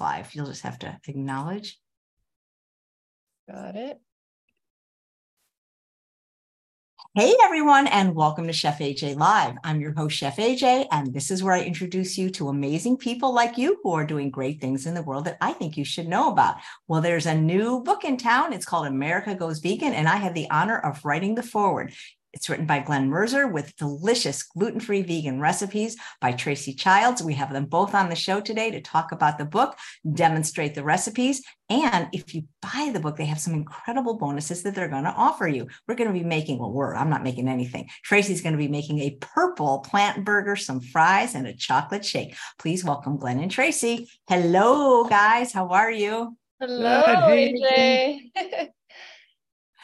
life. You'll just have to acknowledge. Got it. Hey, everyone, and welcome to Chef AJ Live. I'm your host, Chef AJ, and this is where I introduce you to amazing people like you who are doing great things in the world that I think you should know about. Well, there's a new book in town. It's called America Goes Vegan, and I had the honor of writing the foreword. It's written by Glen Merzer with delicious gluten-free vegan recipes by Tracy Childs. We have them both on the show today to talk about the book, demonstrate the recipes, and if you buy the book, they have some incredible bonuses that they're going to offer you. We're going to be making, well, I'm not making anything. Tracy's going to be making a purple plant burger, some fries, and a chocolate shake. Please welcome Glen and Tracy. Hello, guys. How are you? Hello, AJ. Good to see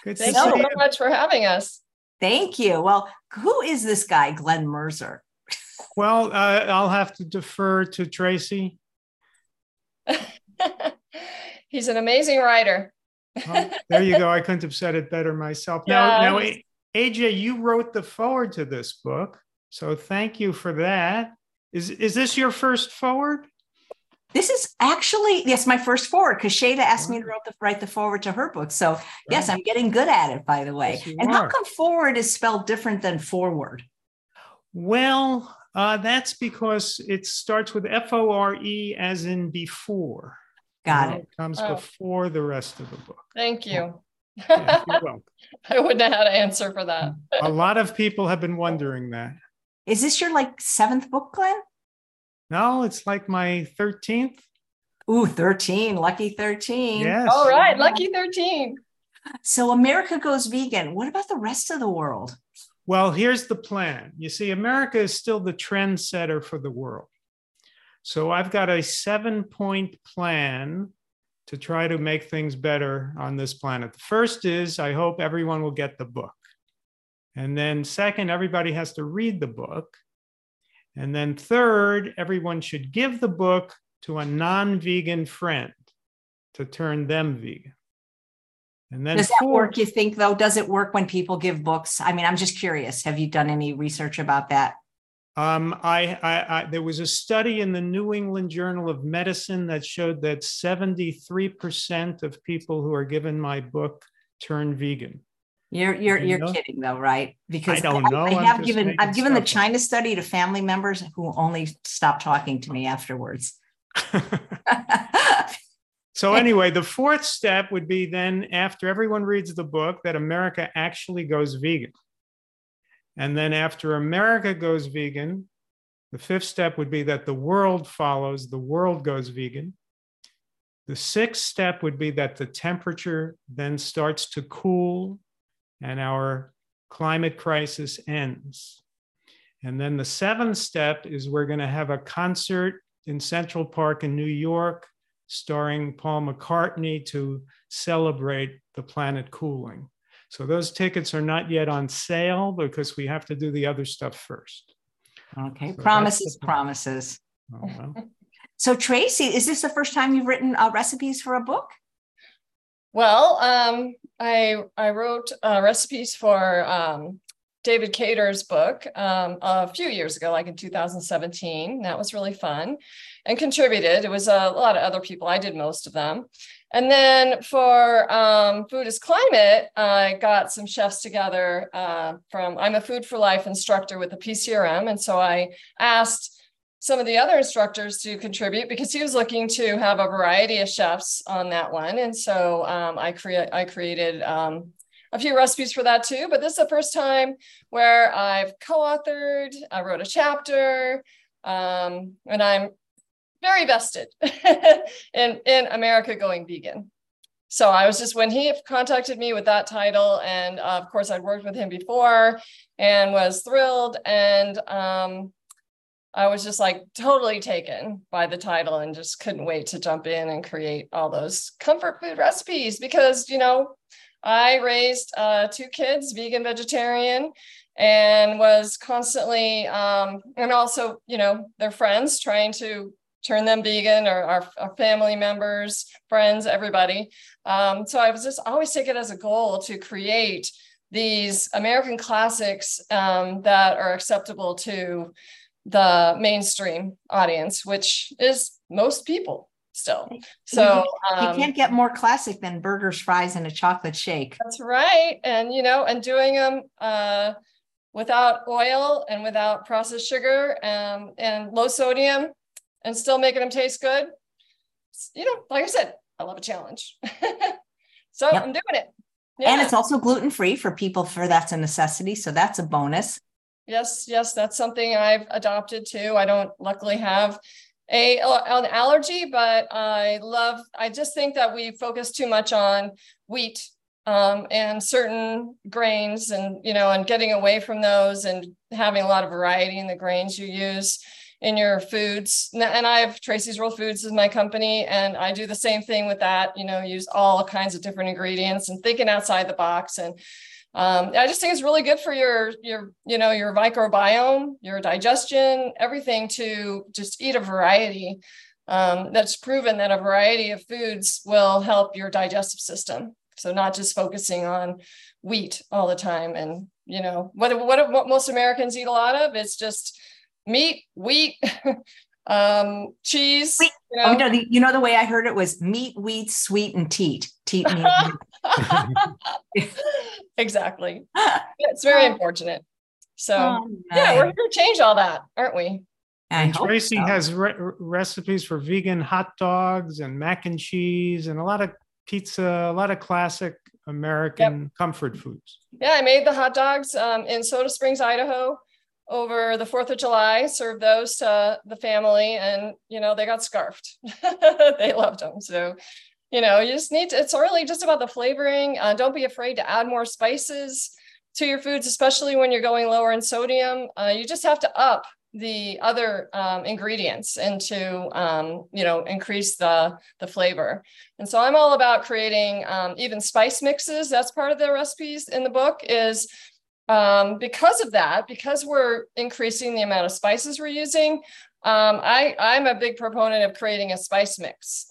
you. Thanks so much for having us. Thank you. Well, who is this guy, Glen Merzer? Well, I'll have to defer to Tracy. He's an amazing writer. Oh, there you go. I couldn't have said it better myself. Now, AJ, you wrote the foreword to this book, so thank you for that. Is this your first foreword? This is actually, yes, my first forward, because Shada asked me to write the forward to her book. So yes, I'm getting good at it, by the way. Yes, and how come forward is spelled different than forward? Well, that's because it starts with F-O-R-E as in before. Got it. It comes before the rest of the book. Thank you. Yeah, you're welcome. I wouldn't have had an answer for that. A lot of people have been wondering that. Is this your like seventh book, Glen? No, it's like my 13th. Ooh, 13, lucky 13. Yes. All right, lucky 13. So America Goes Vegan. What about the rest of the world? Well, here's the plan. You see, America is still the trendsetter for the world. So I've got a 7-point plan to try to make things better on this planet. The first is, I hope everyone will get the book. And then second, everybody has to read the book. And then third, everyone should give the book to a non-vegan friend to turn them vegan. And then does that work, you think, though? Does it work when people give books? I mean, I'm just curious. Have you done any research about that? There was a study in the New England Journal of Medicine that showed that 73% of people who are given my book turn vegan. You're kidding though, right? Because I don't know. I've given the China study to family members who only stopped talking to me afterwards. So anyway, the fourth step would be then after everyone reads the book that America actually goes vegan. And then after America goes vegan, the fifth step would be that the world follows, the world goes vegan. The sixth step would be that the temperature then starts to cool and our climate crisis ends. And then the seventh step is we're going to have a concert in Central Park in New York, starring Paul McCartney, to celebrate the planet cooling. So those tickets are not yet on sale because we have to do the other stuff first. Okay, so promises. Oh, well. So Tracy, is this the first time you've written recipes for a book? Well, I wrote recipes for David Cater's book a few years ago, like in 2017. That was really fun and contributed. It was a lot of other people. I did most of them. And then for Food is Climate, I got some chefs together I'm a Food for Life instructor with the PCRM. And so I asked some of the other instructors to contribute because he was looking to have a variety of chefs on that one. And so I created a few recipes for that too, but this is the first time where I've co-authored, I wrote a chapter, and I'm very vested in America going vegan. So I was just, when he contacted me with that title, and of course I'd worked with him before and was thrilled, and I was just like totally taken by the title and just couldn't wait to jump in and create all those comfort food recipes because, you know, I raised 2 kids, vegan, vegetarian, and was constantly, and also, you know, their friends trying to turn them vegan, or our family members, friends, everybody. So I was just always taking it as a goal to create these American classics that are acceptable to the mainstream audience, which is most people. still. So you can't get more classic than burgers, fries, and a chocolate shake. That's right. And, you know, and doing them without oil and without processed sugar and low sodium and still making them taste good. You know, like I said, I love a challenge. So yep. I'm doing it. Yeah. And it's also gluten-free for people, for that's a necessity. So that's a bonus. Yes. Yes. That's something I've adopted too. I don't luckily have an allergy, but I just think that we focus too much on wheat and certain grains and, you know, and getting away from those and having a lot of variety in the grains you use in your foods. And I have Tracy's Real Foods is my company. And I do the same thing with that, you know, use all kinds of different ingredients and thinking outside the box. And I just think it's really good for your microbiome, your digestion, everything, to just eat a variety. That's proven that a variety of foods will help your digestive system. So not just focusing on wheat all the time. And, you know, what most Americans eat a lot of, it's just meat, wheat, cheese. Wheat. You know? Oh, no, the way I heard it was meat, wheat, sweet, and teat. Teat, meat. Exactly. It's very unfortunate. So, we're here to change all that, aren't we? And Tracy has recipes for vegan hot dogs and mac and cheese and a lot of pizza, a lot of classic American comfort foods. Yeah, I made the hot dogs in Soda Springs, Idaho. Over the 4th of July, served those to the family, and, you know, they got scarfed. They loved them. So, you know, you just need to, it's really just about the flavoring. Don't be afraid to add more spices to your foods, especially when you're going lower in sodium. You just have to up the other ingredients and to, you know, increase the flavor. And so I'm all about creating even spice mixes. That's part of the recipes in the book is, because of that, because we're increasing the amount of spices we're using, I'm a big proponent of creating a spice mix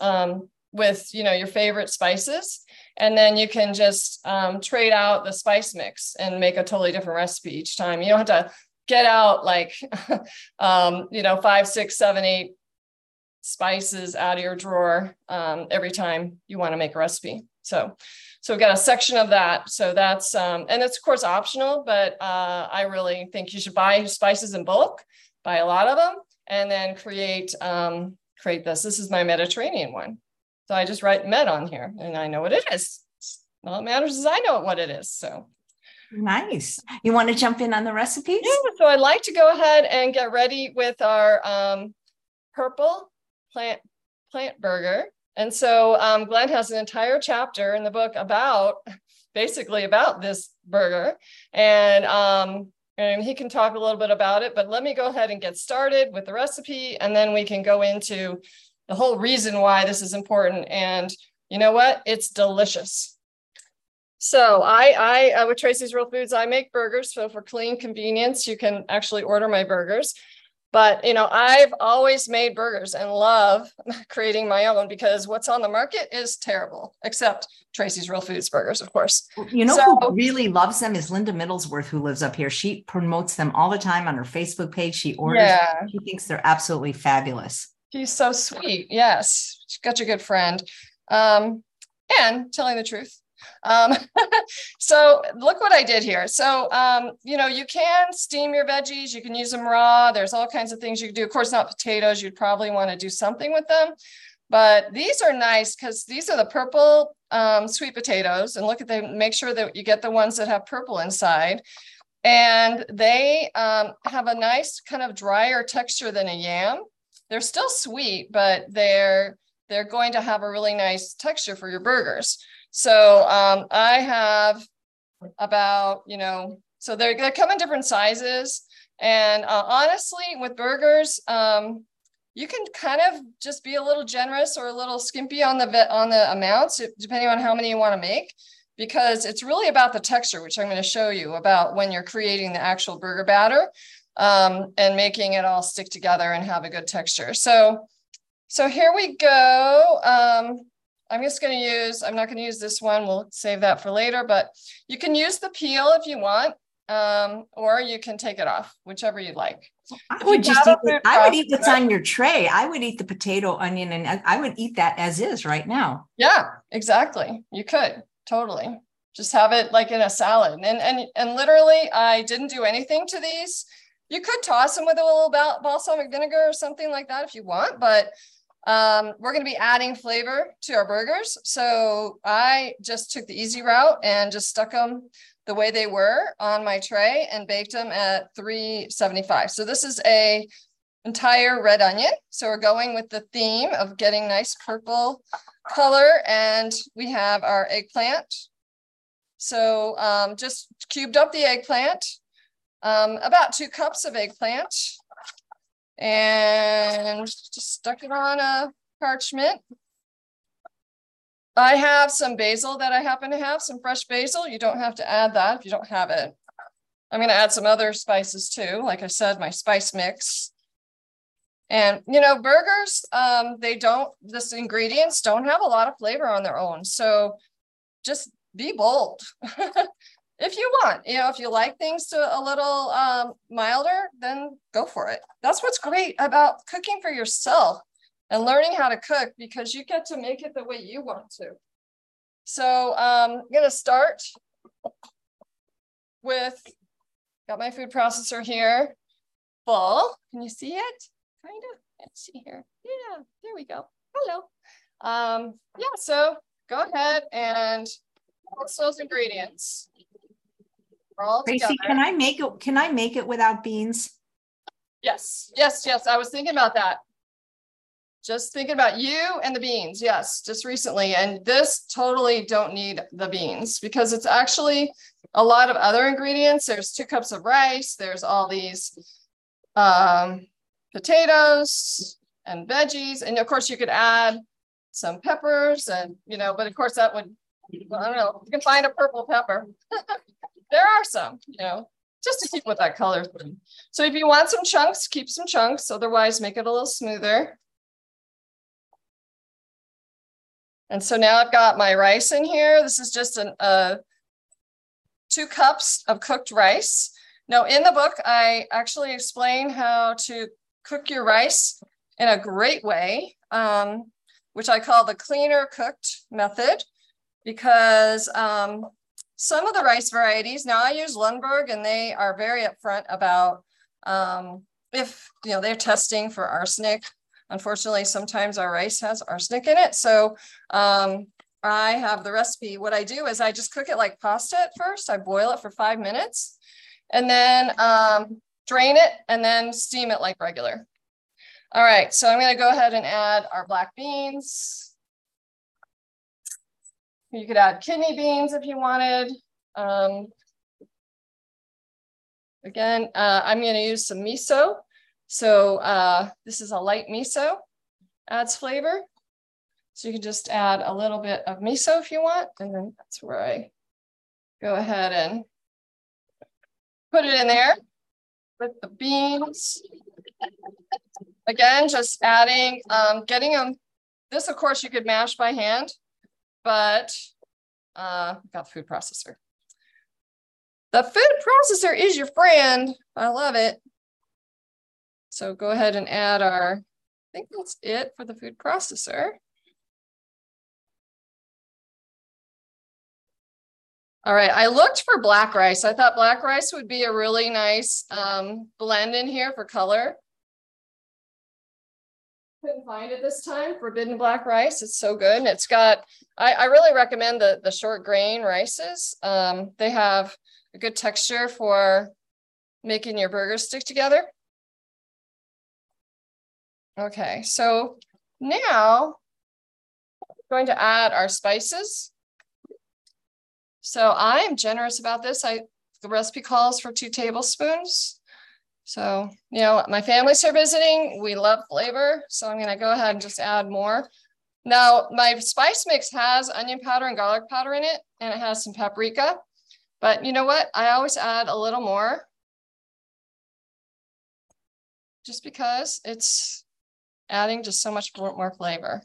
with, you know, your favorite spices, and then you can just trade out the spice mix and make a totally different recipe each time. You don't have to get out like, 5, 6, 7, 8 spices out of your drawer every time you want to make a recipe. So we've got a section of that. So that's, and it's of course optional, but I really think you should buy spices in bulk, buy a lot of them, and then create this. This is my Mediterranean one. So I just write Med on here and I know what it is. All it matters is I know what it is. So nice. You want to jump in on the recipes? Yeah. So I'd like to go ahead and get ready with our purple plant burger. And so Glenn has an entire chapter in the book about this burger, and he can talk a little bit about it, but let me go ahead and get started with the recipe, and then we can go into the whole reason why this is important. And you know what? It's delicious. So I with Tracy's Real Foods, I make burgers. So for clean convenience, you can actually order my burgers. But, you know, I've always made burgers and love creating my own, because what's on the market is terrible, except Tracy's Real Foods burgers, of course. You know, who really loves them is Linda Middlesworth, who lives up here. She promotes them all the time on her Facebook page. She orders them. She thinks they're absolutely fabulous. She's so sweet. Yes. She's got your good friend. And telling the truth. So look what I did here. So, you know, you can steam your veggies, you can use them raw. There's all kinds of things you can do. Of course, not potatoes. You'd probably want to do something with them, but these are nice because these are the purple, sweet potatoes, and look at them, make sure that you get the ones that have purple inside, and they, have a nice kind of drier texture than a yam. They're still sweet, but they're going to have a really nice texture for your burgers. So I have about, you know, so they come in different sizes. And honestly, with burgers, you can kind of just be a little generous or a little skimpy on the amounts, depending on how many you want to make, because it's really about the texture, which I'm going to show you about when you're creating the actual burger batter and making it all stick together and have a good texture. So here we go. I'm not going to use this one. We'll save that for later, but you can use the peel if you want. or you can take it off, whichever you like. I would just eat it. I would eat what's on your tray. I would eat the potato, onion, and I would eat that as is right now. Yeah, exactly. You could totally just have it like in a salad. And literally, I didn't do anything to these. You could toss them with a little balsamic vinegar or something like that if you want, but we're going to be adding flavor to our burgers. So I just took the easy route and just stuck them the way they were on my tray and baked them at 375. So this is a entire red onion. So we're going with the theme of getting nice purple color, and we have our eggplant. So just cubed up the eggplant, about 2 cups of eggplant, and just stuck it on a parchment. I have some basil that I happen to have, some fresh basil. You don't have to add that if you don't have it. I'm going to add some other spices too. Like I said, my spice mix. And, you know, burgers, this ingredients don't have a lot of flavor on their own. So just be bold if you want. You know, if you like things to a little milder, then go for it. That's what's great about cooking for yourself and learning how to cook, because you get to make it the way you want to. So I'm going to start with, got my food processor here, full. Can you see it? Kind of, let's see here. Yeah, there we go. Hello. Yeah, so go ahead and what's those ingredients? We're all Tracy, together. Can I make it without beans? Yes. I was thinking about that. Just thinking about you and the beans. Yes, just recently. And this totally don't need the beans, because it's actually a lot of other ingredients. There's 2 cups of rice. There's all these potatoes and veggies. And of course you could add some peppers and, you know, but of course that would, well, I don't know, you can find a purple pepper. There are some, you know, just to keep with that color thing. So if you want some chunks, keep some chunks. Otherwise make it a little smoother. And so now I've got my rice in here. This is just 2 cups of cooked rice. Now in the book, I actually explain how to cook your rice in a great way, which I call the cleaner cooked method, because some of the rice varieties, now I use Lundberg, and they are very upfront about if, you know, they're testing for arsenic. Unfortunately, sometimes our rice has arsenic in it. So I have the recipe. What I do is I just cook it like pasta at first. I boil it for 5 minutes and then drain it and then steam it like regular. All right, so I'm going to go ahead and add our black beans. You could add kidney beans if you wanted. I'm going to use some miso. So this is a light miso, adds flavor. So you can just add a little bit of miso if you want. And then that's where I go ahead and put it in there with the beans. Again, just adding, getting them. This, of course, you could mash by hand, but got the food processor. The food processor is your friend. I love it. So go ahead and add our, I think that's it for the food processor. All right, I looked for black rice. I thought black rice would be a really nice blend in here for color. Couldn't find it this time, Forbidden black rice. It's so good. And it's got, I really recommend the short grain rices. They have a good texture for making your burgers stick together. Okay, so now we're going to add our spices. So I am generous about this. The recipe calls for 2 tablespoons. So, you know, my family's here visiting. We love flavor. So I'm going to go ahead and just add more. Now, my spice mix has onion powder and garlic powder in it, and it has some paprika. But you know what? I always add a little more just because it's adding just so much more flavor.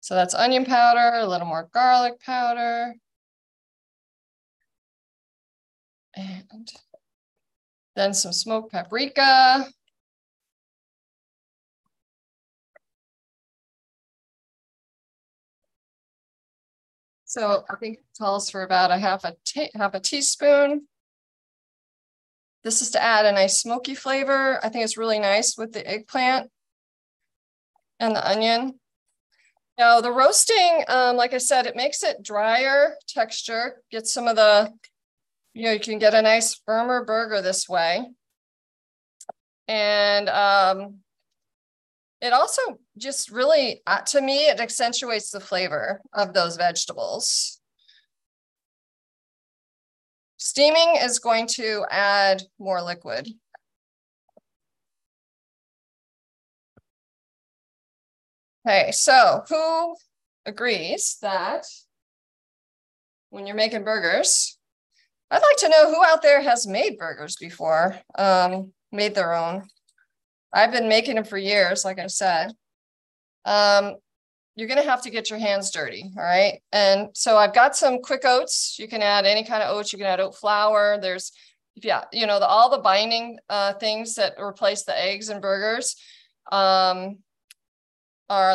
So that's onion powder, a little more garlic powder, and Then some smoked paprika. So I think it calls for about a half a teaspoon. This is to add a nice smoky flavor. I think it's really nice with the eggplant and the onion. Now the roasting, like I said, it makes it drier texture. Get some of the, you know, you can get a nice firmer burger this way. And it also just really, to me, it accentuates the flavor of those vegetables. Steaming is going to add more liquid. Okay, so who agrees that when you're making burgers, I'd like to know who out there has made burgers before, made their own. I've been making them for years, like I said. You're going to have to get your hands dirty, all right? And so I've got some quick oats. You can add any kind of oats. You can add oat flour. There's, yeah, you know, all the binding things that replace the eggs in burgers are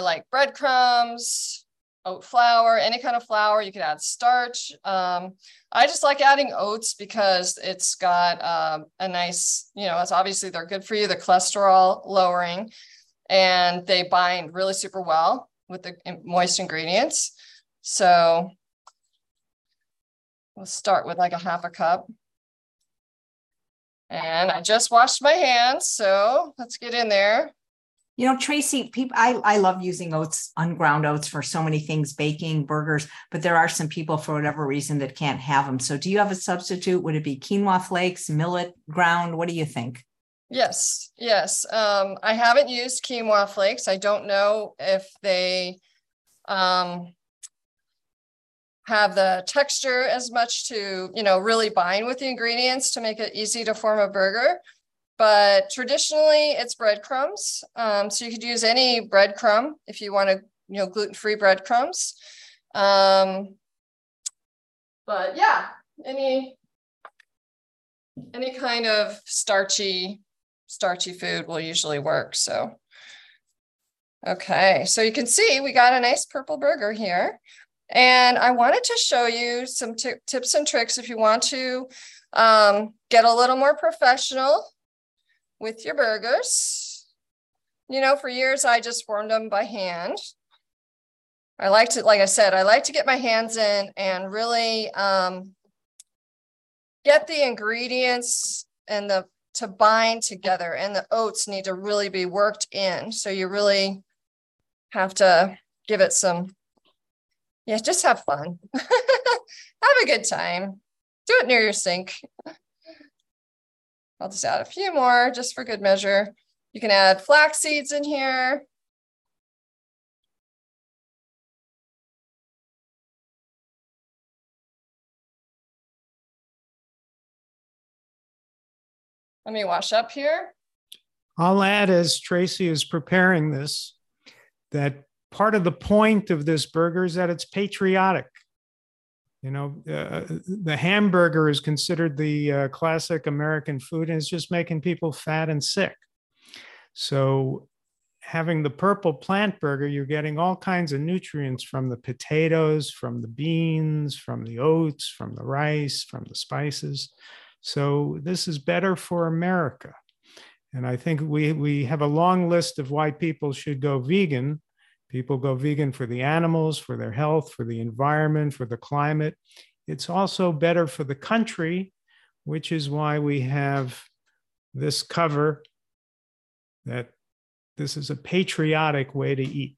like breadcrumbs, oat flour, any kind of flour. You can add starch. I just like adding oats because it's got a nice, you know, it's obviously they're good for you. They're cholesterol lowering and they bind really super well with the moist ingredients. So we'll start with like a half a cup. And I just washed my hands, so let's get in there. You know, Tracy, people, I love using oats, unground oats for so many things, baking, burgers, but there are some people for whatever reason that can't have them. So do you have a substitute? Would it be quinoa flakes, millet, ground? What do you think? Yes, yes. I haven't used quinoa flakes. I don't know if they have the texture as much to, you know, really bind with the ingredients to make it easy to form a burger. But traditionally, it's breadcrumbs. So you could use any breadcrumb if you want to, you know, gluten-free breadcrumbs. But yeah, any kind of starchy food will usually work. So, okay. So you can see we got a nice purple burger here. And I wanted to show you some tips and tricks if you want to get a little more professional with your burgers. You know, for years, I just formed them by hand. I like to, like I said, I like to get my hands in and really get the ingredients and the to bind together, and the oats need to really be worked in. So you really have to give it some, yeah, just have fun. Have a good time. Do it near your sink. I'll just add a few more just for good measure. You can add flax seeds in here. Let me wash up here. I'll add, as Tracy is preparing this, that part of the point of this burger is that it's patriotic. You know, the hamburger is considered the classic American food, and it's just making people fat and sick. So having the purple plant burger, you're getting all kinds of nutrients from the potatoes, from the beans, from the oats, from the rice, from the spices. So this is better for America. And I think we have a long list of why people should go vegan. People go vegan for the animals, for their health, for the environment, for the climate. It's also better for the country, which is why we have this cover that this is a patriotic way to eat.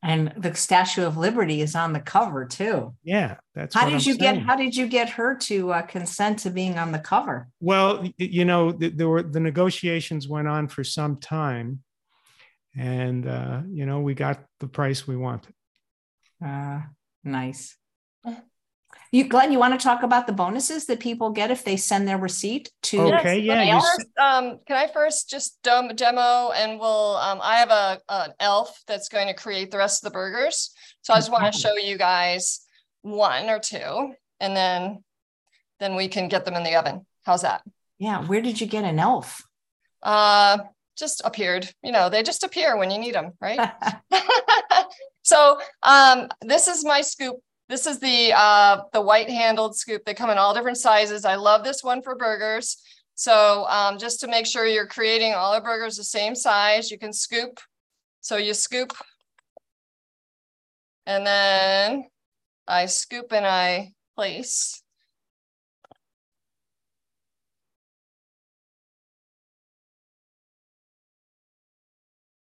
And the Statue of Liberty is on the cover too. Yeah, that's how did you get? How did you get her to consent to being on the cover? Well, you know, the negotiations went on for some time, and you know, we got the price we wanted. Nice. You, Glenn, you want to talk about the bonuses that people get if they send their receipt to? Okay, yes, yeah. Can I first just demo, and we'll, I have an elf that's going to create the rest of the burgers. So I just want to show you guys one or two, and then then we can get them in the oven. How's that? Yeah. Where did you get an elf? Just appeared, you know, they just appear when you need them, right? So this is my scoop. This is the white handled scoop. They come in all different sizes. I love this one for burgers. So just to make sure you're creating all the burgers the same size, you can scoop. So you scoop, and then I scoop and I place.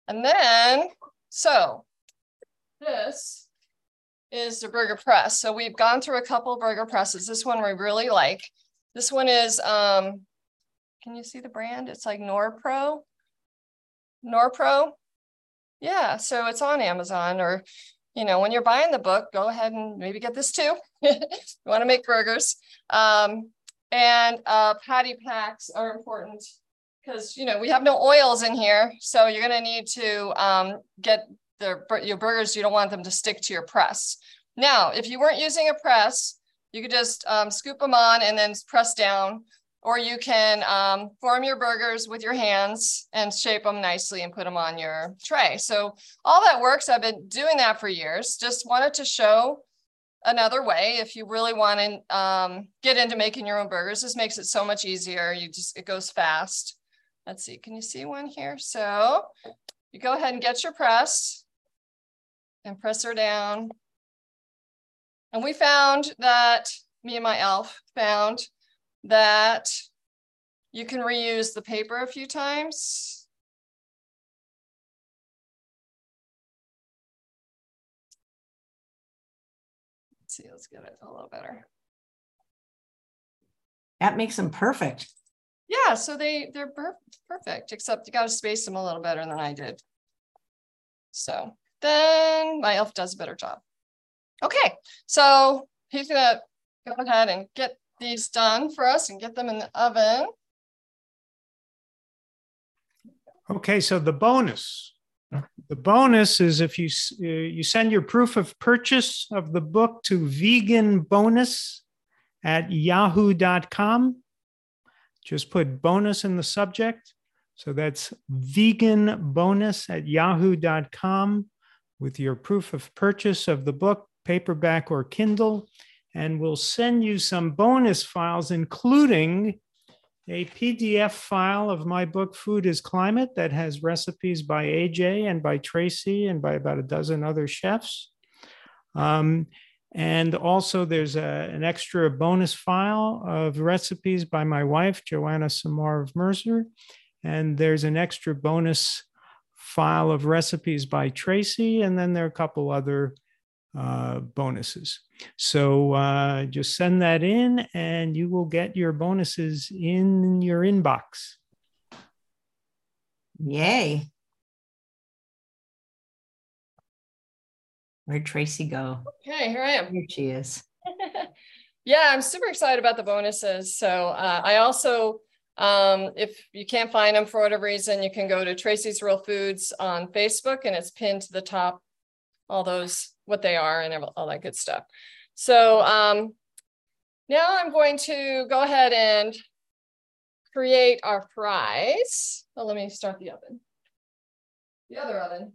And then, so this is the burger press. So we've gone through a couple of burger presses. This one we really like. This one is, can you see the brand? It's like Norpro. Norpro. Yeah. So it's on Amazon, or, you know, when you're buying the book, go ahead and maybe get this too. You want to make burgers. And patty packs are important, because, you know, we have no oils in here. So you're going to need to get your burgers. You don't want them to stick to your press. Now, if you weren't using a press, you could just scoop them on and then press down, or you can form your burgers with your hands and shape them nicely and put them on your tray. So all that works. I've been doing that for years. Just wanted to show another way, if you really want to get into making your own burgers. This makes it so much easier. It goes fast. Let's see, can you see one here? So you go ahead and get your press and press her down. And we found that, me and my elf found that you can reuse the paper a few times. Let's see, let's get it a little better. That makes them perfect. Yeah, so they're perfect, except you got to space them a little better than I did. So then my elf does a better job. Okay, so he's gonna go ahead and get these done for us and get them in the oven. Okay, so the bonus is if you send your proof of purchase of the book to veganbonus@yahoo.com. Just put bonus in the subject. So that's veganbonus@yahoo.com with your proof of purchase of the book, paperback or Kindle, and we'll send you some bonus files, including a PDF file of my book, Food is Climate, that has recipes by AJ and by Tracy and by about a dozen other chefs. And also there's an extra bonus file of recipes by my wife, Joanna Samorow-Merzer. And there's an extra bonus file of recipes by Tracy. And then there are a couple other bonuses. So just send that in and you will get your bonuses in your inbox. Yay. Where'd Tracy go? Okay, here I am. Here she is. Yeah, I'm super excited about the bonuses. So I also, if you can't find them for whatever reason, you can go to Tracy's Real Foods on Facebook, and it's pinned to the top, all those, what they are and all that good stuff. So now I'm going to go ahead and create our fries. So let me start the oven, the other oven.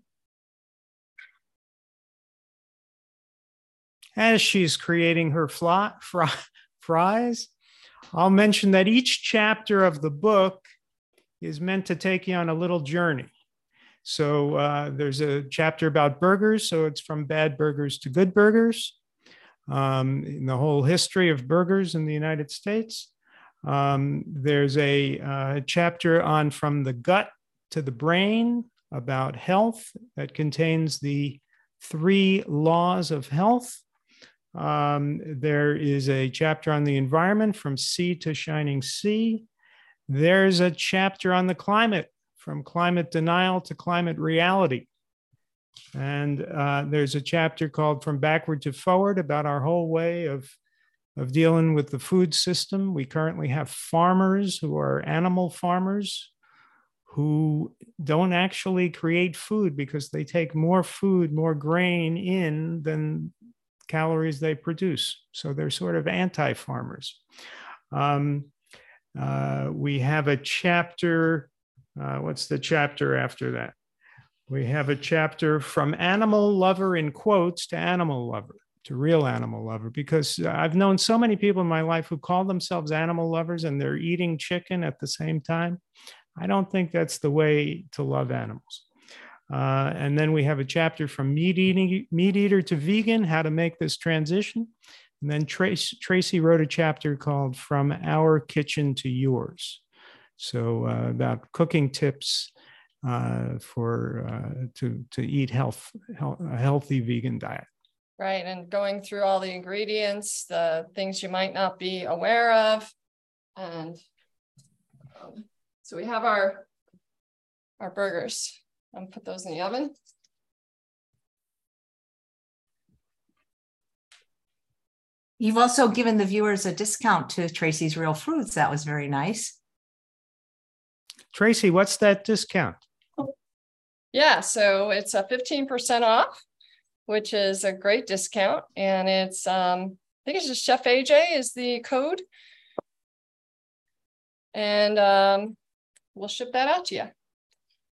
As she's creating her fries, I'll mention that each chapter of the book is meant to take you on a little journey. So there's a chapter about burgers, so it's from bad burgers to good burgers, in the whole history of burgers in the United States. There's a chapter on from the gut to the brain about health that contains the 3 laws of health. There is a chapter on the environment from sea to shining sea. There's a chapter on the climate, from climate denial to climate reality. And there's a chapter called From Backward to Forward about our whole way of dealing with the food system. We currently have farmers who are animal farmers who don't actually create food because they take more food, more grain in than calories they produce. So they're sort of anti-farmers. We have a chapter. What's the chapter after that? We have a chapter from animal lover in quotes to animal lover, to real animal lover, because I've known so many people in my life who call themselves animal lovers and they're eating chicken at the same time. I don't think that's the way to love animals. And then we have a chapter from meat eater to vegan, how to make this transition. And then Tracy wrote a chapter called From Our Kitchen to Yours. So about cooking tips for to eat a healthy vegan diet. Right, and going through all the ingredients, the things you might not be aware of. And so we have our burgers. I'm gonna put those in the oven. You've also given the viewers a discount to Tracy's Real Foods. That was very nice. Tracy, what's that discount? Yeah, so it's a 15% off, which is a great discount. And it's, I think it's just Chef AJ is the code. And we'll ship that out to you.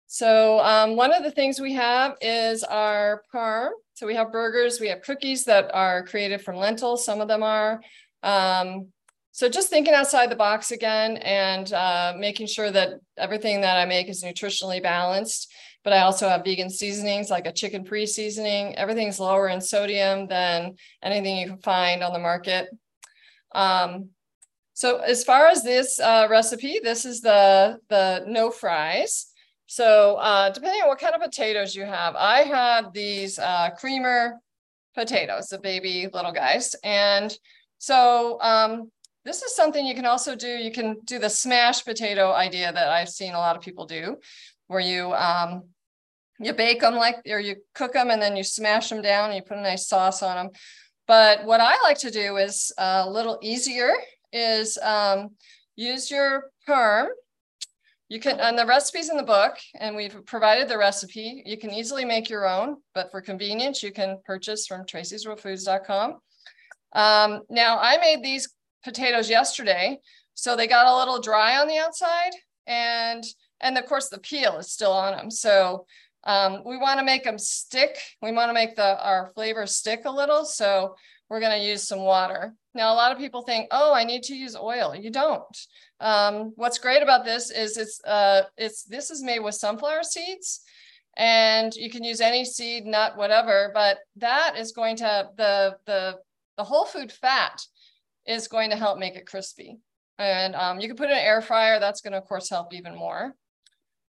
So one of the things we have is our parm. So we have burgers, we have cookies that are created from lentils. Some of them are. So just thinking outside the box again and making sure that everything that I make is nutritionally balanced, but I also have vegan seasonings like a chicken pre-seasoning. Everything's lower in sodium than anything you can find on the market. So as far as this recipe, this is the no fries. So depending on what kind of potatoes you have, I had these creamer potatoes, the baby little guys. And so this is something you can also do. You can do the smashed potato idea that I've seen a lot of people do, where you you bake them or you cook them and then you smash them down and you put a nice sauce on them. But what I like to do is a little easier is use your parm. You can, and the recipe's in the book, and we've provided the recipe. You can easily make your own, but for convenience, you can purchase from TracysRealFoods.com. Now, I made these potatoes yesterday, so they got a little dry on the outside, and of course, the peel is still on them. So we want to make them stick. We want to make our flavor stick a little, so we're going to use some water. Now, a lot of people think, oh, I need to use oil. You don't. What's great about this is this is made with sunflower seeds, and you can use any seed, nut, whatever, but that is going to, the whole food fat is going to help make it crispy. And you can put it in an air fryer. That's going to, of course, help even more.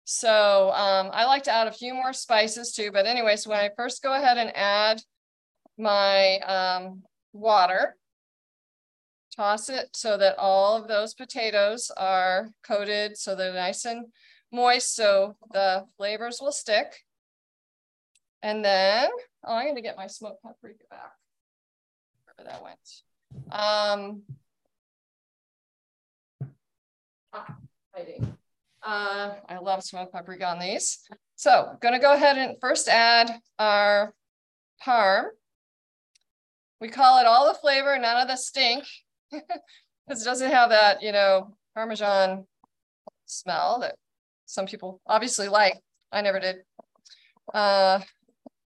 So I like to add a few more spices too, but anyway, so when I first go ahead and add my water, toss it so that all of those potatoes are coated so they're nice and moist so the flavors will stick. And then, oh, I'm going to get my smoked paprika back, wherever that went. Hiding. I love smoked paprika on these. So I'm going to go ahead and first add our parm. We call it all the flavor, none of the stink. Because it doesn't have that, you know, Parmesan smell that some people obviously like. I never did.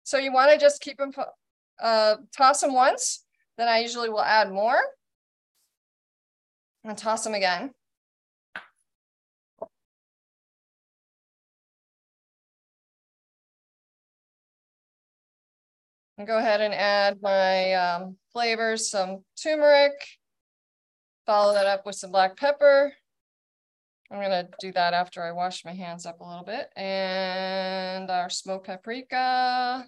So you want to just keep them, toss them once. Then I usually will add more and toss them again. And go ahead and add my flavors, some turmeric, follow that up with some black pepper. I'm gonna do that after I wash my hands up a little bit. And our smoked paprika.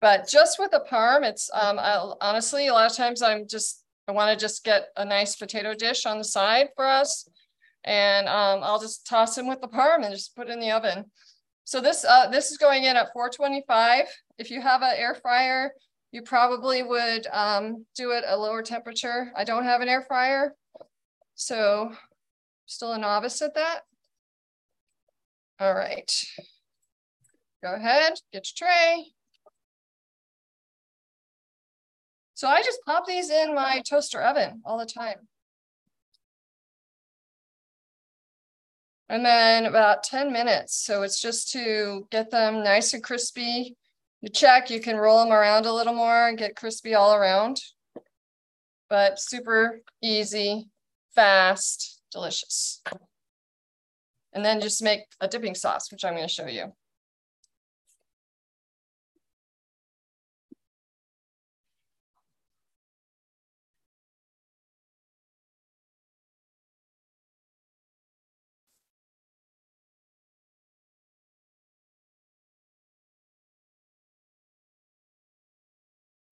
But just with the parm, it's honestly, a lot of times I wanna just get a nice potato dish on the side for us. And I'll just toss them with the parm and just put it in the oven. So this is going in at 425. If you have an air fryer, you probably would do it at a lower temperature. I don't have an air fryer, so still a novice at that. All right, go ahead, get your tray. So I just pop these in my toaster oven all the time. And then about 10 minutes. So it's just to get them nice and crispy. You check, you can roll them around a little more and get crispy all around, but super easy, fast, delicious. And then just make a dipping sauce, which I'm going to show you.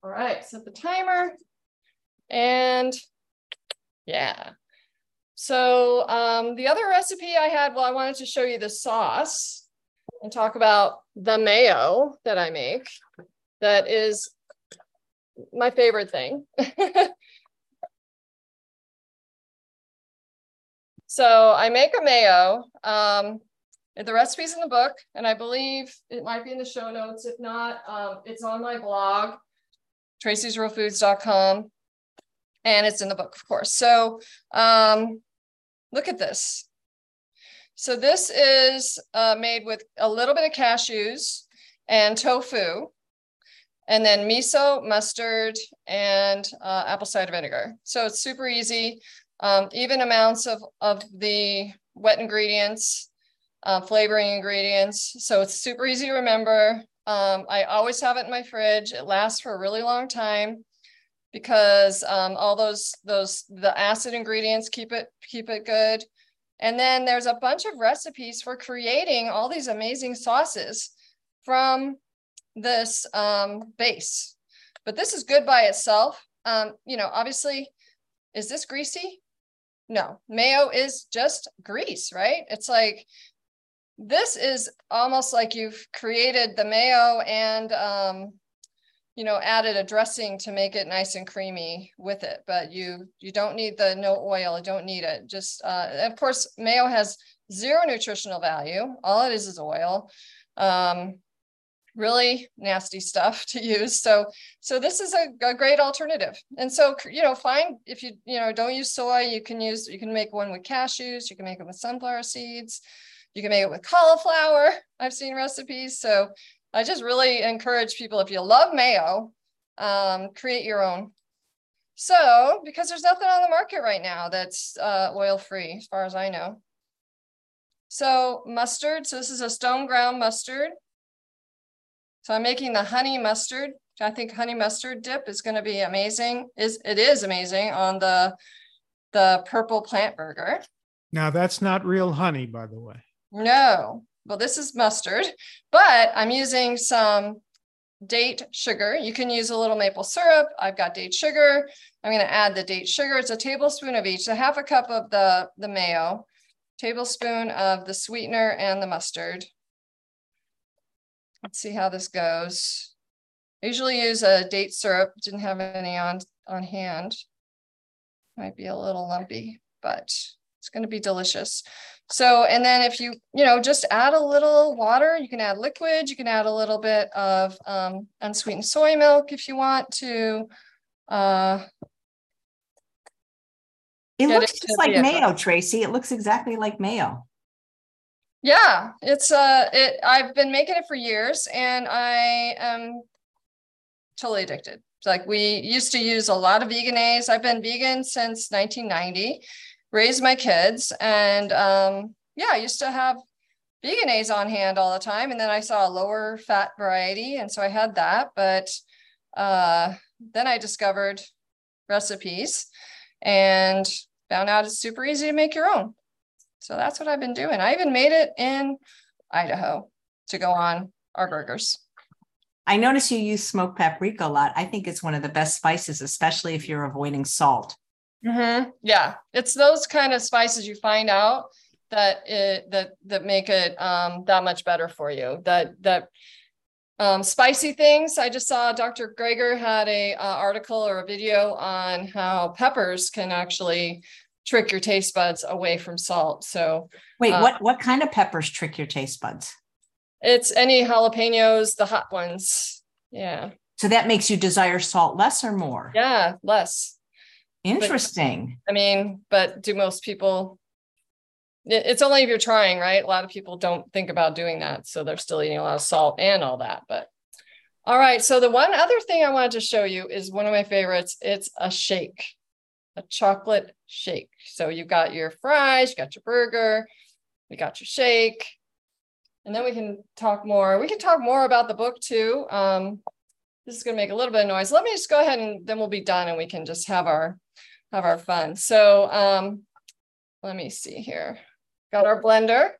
All right, set the timer. And yeah. So the other recipe I had, well, I wanted to show you the sauce and talk about the mayo that I make. That is my favorite thing. So I make a mayo. The recipe's in the book, and I believe it might be in the show notes. If not, it's on my blog, TracysRealFoods.com. And it's in the book, of course. So look at this. So this is made with a little bit of cashews and tofu, and then miso, mustard, and apple cider vinegar. So it's super easy. Even amounts of the wet ingredients, flavoring ingredients. So it's super easy to remember. I always have it in my fridge. It lasts for a really long time, because all the acid ingredients keep it good. And then there's a bunch of recipes for creating all these amazing sauces from this base. But this is good by itself. You know, obviously, is this greasy? No, mayo is just grease, right? It's like, this is almost like you've created the mayo and you know, added a dressing to make it nice and creamy with it, but you don't need the no oil, you don't need it. Just, of course, mayo has zero nutritional value. All it is oil, really nasty stuff to use. So this is a great alternative. And so, you know, fine, if you don't use soy, you can make one with cashews, you can make it with sunflower seeds, you can make it with cauliflower. I've seen recipes. So I just really encourage people, if you love mayo, create your own. So, because there's nothing on the market right now that's oil-free, as far as I know. So mustard, so this is a stone ground mustard. So I'm making the honey mustard. I think honey mustard dip is gonna be amazing. It is amazing on the purple plant burger. Now that's not real honey, by the way. No. Well, this is mustard, but I'm using some date sugar. You can use a little maple syrup. I've got date sugar. I'm going to add the date sugar. It's a tablespoon of each, so half a cup of the mayo, tablespoon of the sweetener and the mustard. Let's see how this goes. I usually use a date syrup. Didn't have any on hand. Might be a little lumpy, but it's going to be delicious. So, and then if you just add a little water, you can add liquid, you can add a little bit of unsweetened soy milk if you want to. It looks just like mayo, Tracy. It looks exactly like mayo. Yeah, it's I've been making it for years and I am totally addicted. It's like we used to use a lot of veganaise. I've been vegan since 1990. Raised my kids, and I used to have veganaise on hand all the time, and then I saw a lower fat variety, and so I had that, but then I discovered recipes and found out it's super easy to make your own. So that's what I've been doing. I even made it in Idaho to go on our burgers. I notice you use smoked paprika a lot. I think it's one of the best spices, especially if you're avoiding salt. Mm-hmm. Yeah, it's those kind of spices you find out that make it that much better for you. That spicy things. I just saw Dr. Greger had a article or a video on how peppers can actually trick your taste buds away from salt. So wait, what kind of peppers trick your taste buds? It's any jalapenos, the hot ones. Yeah. So that makes you desire salt less or more? Yeah, less. Interesting. But, I mean, but do most people, it's only if you're trying, right? A lot of people don't think about doing that. So they're still eating a lot of salt and all that, but all right. So the one other thing I wanted to show you is one of my favorites. It's a shake, a chocolate shake. So you've got your fries, you got your burger, you got your shake, and then we can talk more. We can talk more about the book too. This is going to make a little bit of noise. Let me just go ahead and then we'll be done and we can just have our fun. So let me see here. Got our blender.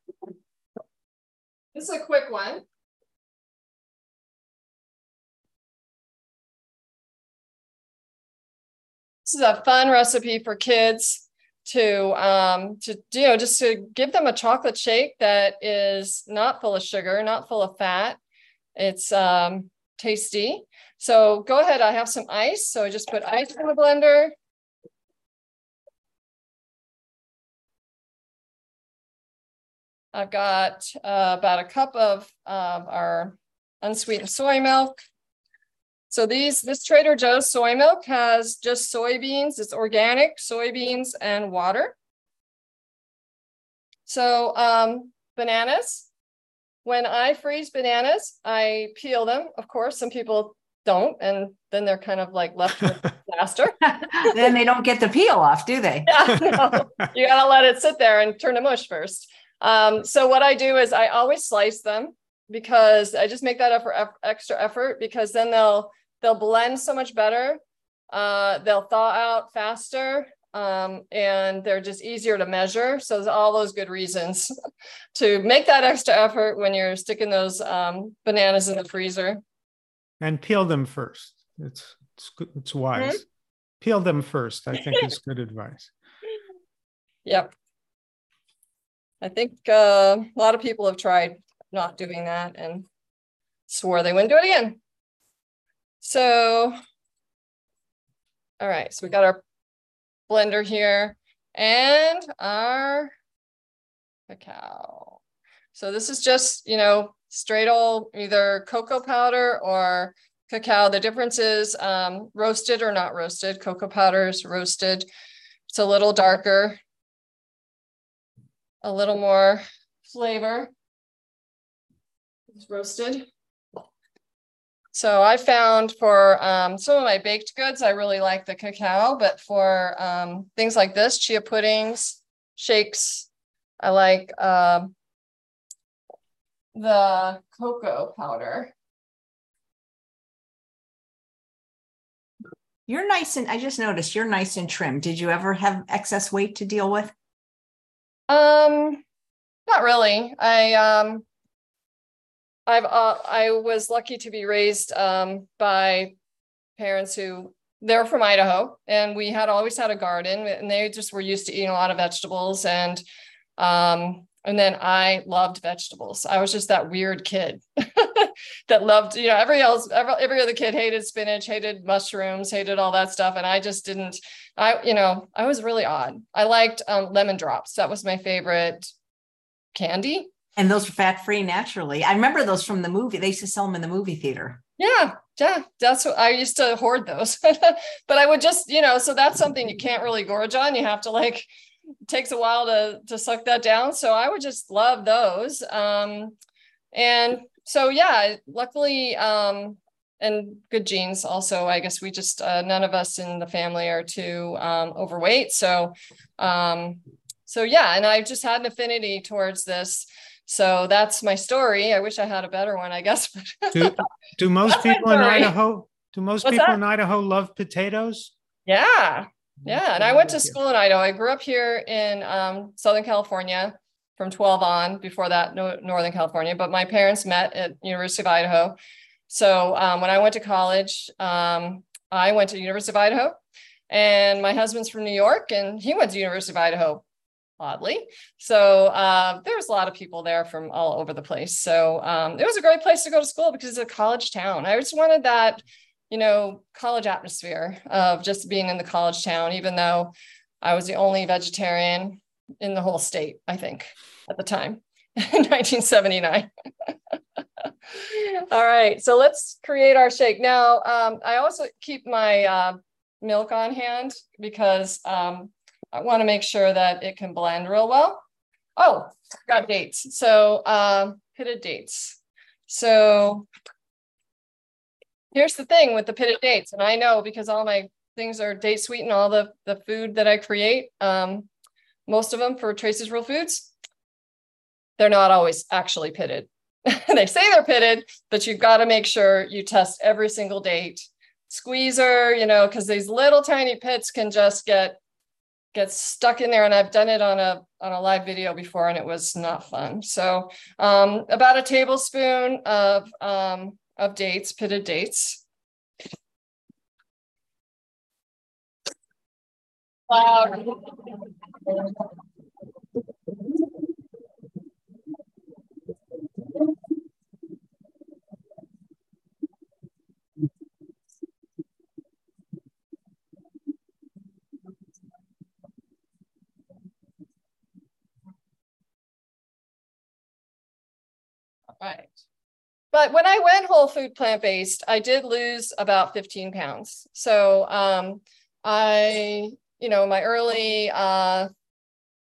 This is a quick one. This is a fun recipe for kids to you know, just to give them a chocolate shake that is not full of sugar, not full of fat. It's tasty. So go ahead. I have some ice. So I just put ice in the blender. I've got about a cup of our unsweetened soy milk. So this Trader Joe's soy milk has just soybeans. It's organic soybeans and water. So bananas. When I freeze bananas, I peel them. Of course, some people don't, and then they're kind of like left with disaster. Then they don't get the peel off, do they? Yeah, no. You gotta let it sit there and turn to mush first. So what I do is I always slice them because I just make that extra effort because then they'll blend so much better. They'll thaw out faster. And they're just easier to measure. So there's all those good reasons to make that extra effort when you're sticking those bananas in the freezer. And peel them first. It's wise. Mm-hmm. Peel them first, I think is good advice. Yep. I think a lot of people have tried not doing that and swore they wouldn't do it again. So, all right, so we got our blender here and our cacao. So this is just, you know, straight old either cocoa powder or cacao. The difference is roasted or not roasted. Cocoa powder is roasted. It's a little darker, a little more flavor. It's roasted. So I found for some of my baked goods, I really like the cacao, but for things like this, chia puddings, shakes, I like the cocoa powder. You're nice and I just noticed you're nice and trim. Did you ever have excess weight to deal with? Not really. I was lucky to be raised by parents who they're from Idaho, and we had always had a garden, and they just were used to eating a lot of vegetables, and then I loved vegetables. I was just that weird kid that loved, you know, every other kid hated spinach, hated mushrooms, hated all that stuff, and I just didn't. I was really odd. I liked lemon drops. That was my favorite candy. And those were fat-free naturally. I remember those from the movie. They used to sell them in the movie theater. Yeah. That's what I used to hoard those. But I would just, you know, so that's something you can't really gorge on. You have to like, it takes a while to suck that down. So I would just love those. And so, yeah, luckily, and good genes also, I guess we just, none of us in the family are too overweight. So yeah, and I just had an affinity towards this. So that's my story. I wish I had a better one, I guess. do most people in Idaho? Do most What's people that? In Idaho love potatoes? Yeah. And I went to school in Idaho. I grew up here in Southern California from 12 on. Before that, Northern California. But my parents met at University of Idaho. So when I went to college, I went to University of Idaho, and my husband's from New York, and he went to University of Idaho. Oddly. So there's a lot of people there from all over the place. So it was a great place to go to school because it's a college town. I just wanted that, you know, college atmosphere of just being in the college town, even though I was the only vegetarian in the whole state, I think, at the time, in 1979. All right, so let's create our shake. Now, I also keep my milk on hand because I want to make sure that it can blend real well. Oh, got dates. So pitted dates. So here's the thing with the pitted dates. And I know because all my things are date sweetened, all the food that I create, most of them for Tracy's Real Foods, they're not always actually pitted. They say they're pitted, but you've got to make sure you test every single date. Squeezer, you know, because these little tiny pits can just get stuck in there. And I've done it on a live video before, and it was not fun. So about a tablespoon of dates, pitted dates. Flour. All right. But when I went whole food plant-based, I did lose about 15 pounds. So my early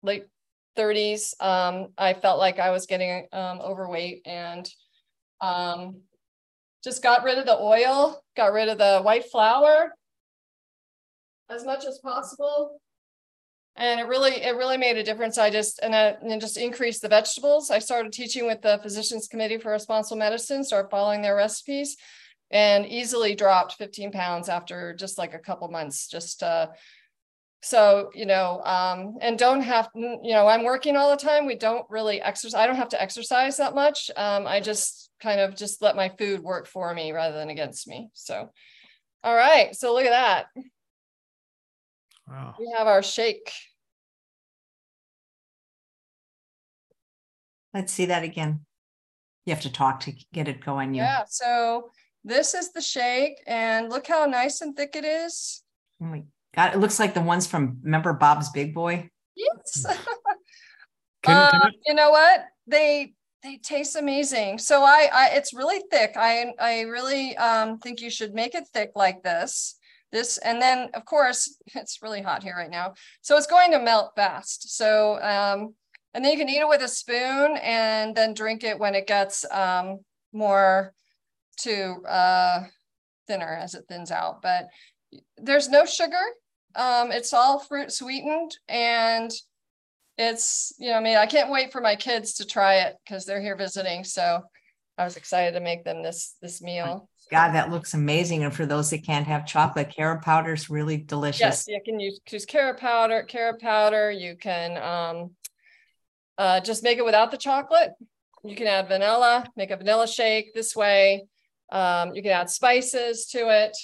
late 30s, I felt like I was getting overweight, and just got rid of the oil, got rid of the white flour as much as possible. And it really made a difference. I just increased the vegetables. I started teaching with the Physicians Committee for Responsible Medicine, started following their recipes, and easily dropped 15 pounds after just like a couple months. And don't have, I'm working all the time. We don't really exercise. I don't have to exercise that much. I just kind of just let my food work for me rather than against me. So, all right. So look at that. Wow. We have our shake. Let's see that again. You have to talk to get it going. Yeah. So this is the shake, and look how nice and thick it is. Oh my God. It looks like the ones from, remember Bob's Big Boy? Yes. You know what? They taste amazing. So it's really thick. I really think you should make it thick like this. And then of course it's really hot here right now, so it's going to melt fast. So and then you can eat it with a spoon and then drink it when it gets more to thinner as it thins out. But there's no sugar. It's all fruit sweetened, and it's I can't wait for my kids to try it because they're here visiting. So I was excited to make them this meal. God, that looks amazing. And for those that can't have chocolate, carrot powder is really delicious. Yes, you can use carrot powder. You can just make it without the chocolate. You can add vanilla, make a vanilla shake this way. You can add spices to it.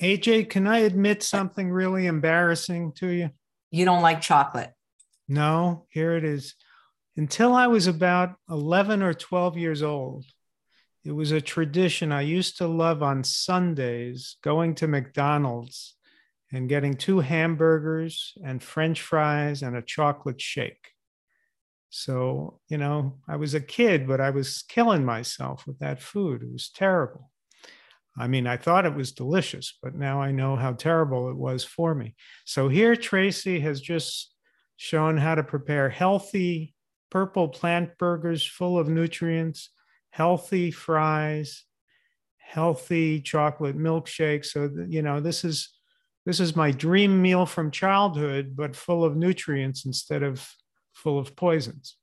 AJ, can I admit something really embarrassing to you? You don't like chocolate. No, here it is. Until I was about 11 or 12 years old, it was a tradition I used to love on Sundays, going to McDonald's and getting 2 hamburgers and French fries and a chocolate shake. So, I was a kid, but I was killing myself with that food. It was terrible. I mean, I thought it was delicious, but now I know how terrible it was for me. So here, Tracy has just shown how to prepare healthy purple plant burgers full of nutrients, healthy fries, healthy chocolate milkshake. So, this is my dream meal from childhood, but full of nutrients instead of full of poisons.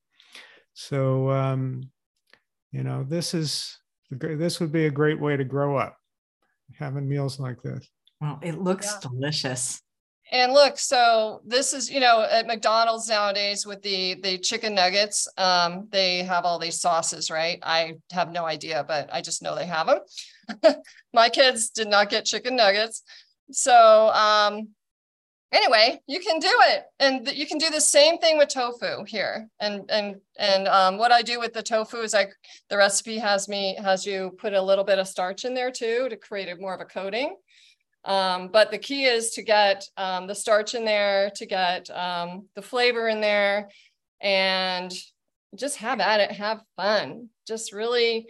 So, this would be a great way to grow up, having meals like this. Well, it looks delicious. And look, so this is, at McDonald's nowadays with the chicken nuggets, they have all these sauces, right? I have no idea, but I just know they have them. My kids did not get chicken nuggets. So anyway, you can do it. And you can do the same thing with tofu here. And what I do with the tofu is the recipe has you put a little bit of starch in there too, to create more of a coating. But the key is to get the starch in there, to get the flavor in there, and just have at it, have fun, just really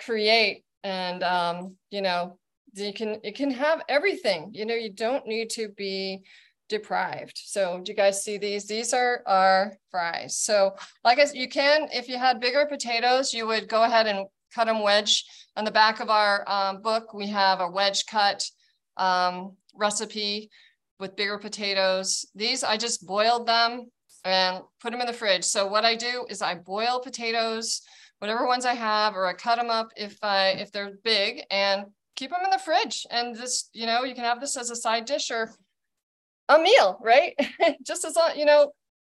create. And, you know, it can have everything, you know, you don't need to be deprived. So do you guys see these are our fries. So like I said, you can, if you had bigger potatoes, you would go ahead and cut them wedge. On the back of our book, we have a wedge cut recipe with bigger potatoes. These, I just boiled them and put them in the fridge. So what I do is I boil potatoes, whatever ones I have, or I cut them up if they're big, and keep them in the fridge. And this, you know, you can have this as a side dish or a meal, right? Just as, you know,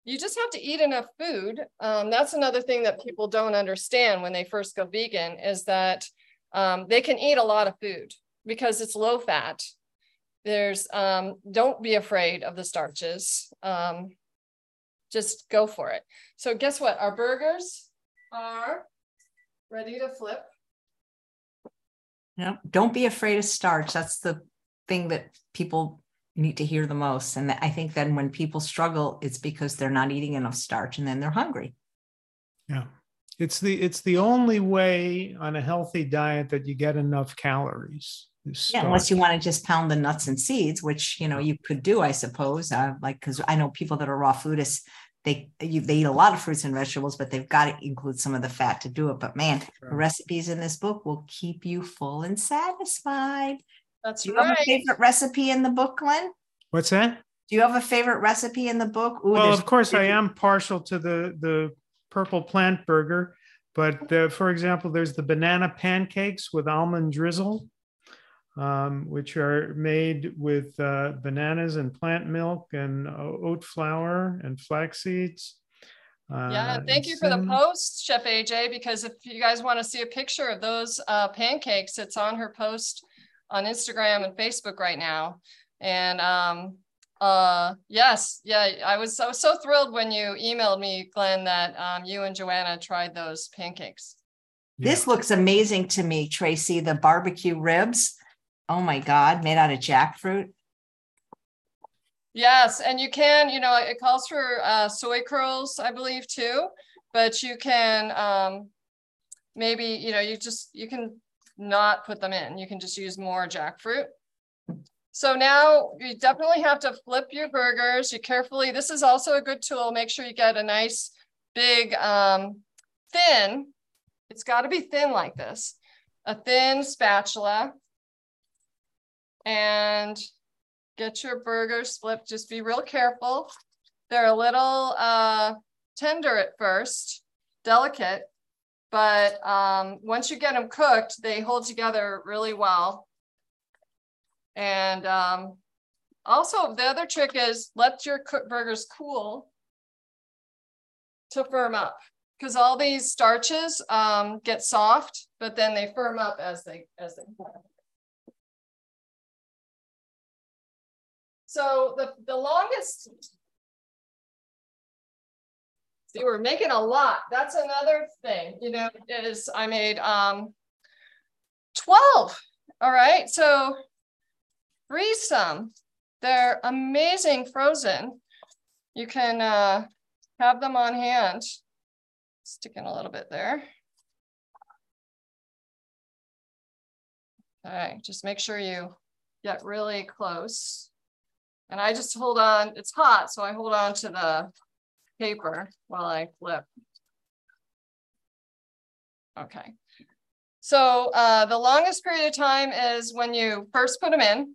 you just have to eat enough food. That's another thing that people don't understand when they first go vegan, is that they can eat a lot of food because it's low fat. There's, don't be afraid of the starches. Just go for it. So guess what? Our burgers are ready to flip. No, don't be afraid of starch. That's the thing that people need to hear the most. And I think then when people struggle, it's because they're not eating enough starch, and then they're hungry. Yeah. It's the only way on a healthy diet that you get enough calories. Yeah, unless you want to just pound the nuts and seeds, which, you know, you could do, I suppose, like, because I know people that are raw foodists, they eat a lot of fruits and vegetables, but they've got to include some of the fat to do it. But man, the recipes in this book will keep you full and satisfied. That's right. Do you have a favorite recipe in the book, Glenn? What's that? Do you have a favorite recipe in the book? Ooh, well, of course, I am partial to the purple plant burger, but for example, there's the banana pancakes with almond drizzle. Which are made with bananas and plant milk and oat flour and flax seeds. Yeah, thank you for the post, Chef AJ, because if you guys want to see a picture of those pancakes, it's on her post on Instagram and Facebook right now. And yes, yeah, I was so thrilled when you emailed me, Glenn, that you and Joanna tried those pancakes. Yeah. This looks amazing to me, Tracy, the barbecue ribs. Oh my God, made out of jackfruit. Yes, and you can, you know, it calls for soy curls, I believe too, but you can maybe, you know, you can not put them in. You can just use more jackfruit. So now you definitely have to flip your burgers. You carefully, this is also a good tool. Make sure you get a nice big thin, it's gotta be thin like this, a thin spatula. And get your burgers flipped. Just be real careful. They're a little tender at first, delicate, but once you get them cooked, they hold together really well. And also the other trick is let your burgers cool to firm up, because all these starches get soft, but then they firm up as they cool. So the longest, see, we're making a lot. That's another thing, you know, is I made 12. All right, so freeze some. They're amazing frozen. You can have them on hand. Sticking a little bit there. All right, just make sure you get really close. And I just hold on, it's hot, so I hold on to the paper while I flip. Okay. So the longest period of time is when you first put them in,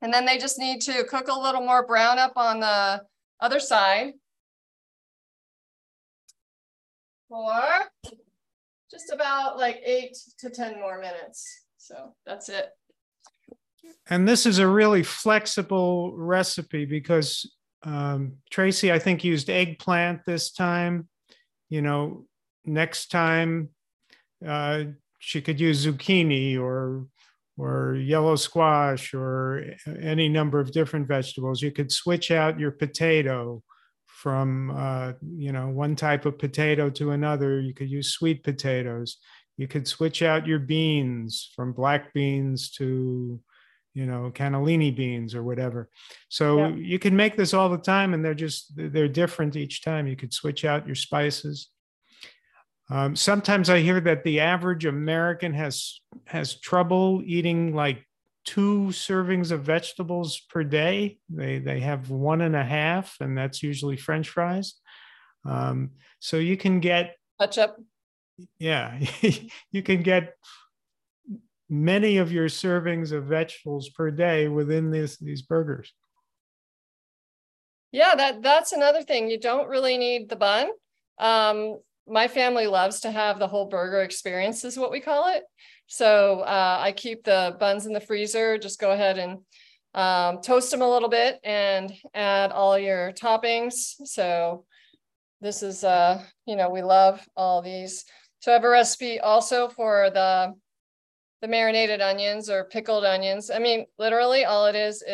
and then they just need to cook a little more brown up on the other side for just about like 8 to 10 more minutes. So that's it. And this is a really flexible recipe because Tracy, I think, used eggplant this time. You know, next time she could use zucchini or yellow squash or any number of different vegetables. You could switch out your potato from, you know, one type of potato to another. You could use sweet potatoes. You could switch out your beans from black beans to you know, cannellini beans or whatever. So yeah. You can make this all the time, and they're different each time. You could switch out your spices. Sometimes I hear that the average American has trouble eating like 2 servings of vegetables per day. They have 1.5, and that's usually French fries. So you can get ketchup. Yeah, you can get many of your servings of vegetables per day within these burgers. Yeah, that's another thing. You don't really need the bun. My family loves to have the whole burger experience, is what we call it. So I keep the buns in the freezer. Just go ahead and toast them a little bit and add all your toppings. So this is, you know, we love all these. So I have a recipe also for the marinated onions or pickled onions. I mean, literally all it is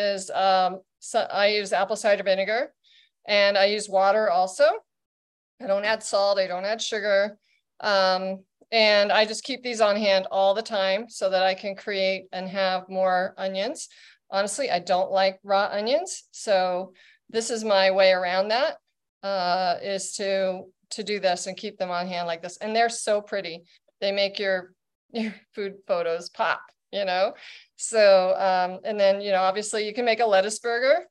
so I use apple cider vinegar, and I use water also. I don't add salt, I don't add sugar. And I just keep these on hand all the time so that I can create and have more onions. Honestly, I don't like raw onions. So this is my way around that, is to do this and keep them on hand like this. And they're so pretty. They make your food photos pop, you know? So, and then, you know, obviously you can make a lettuce burger.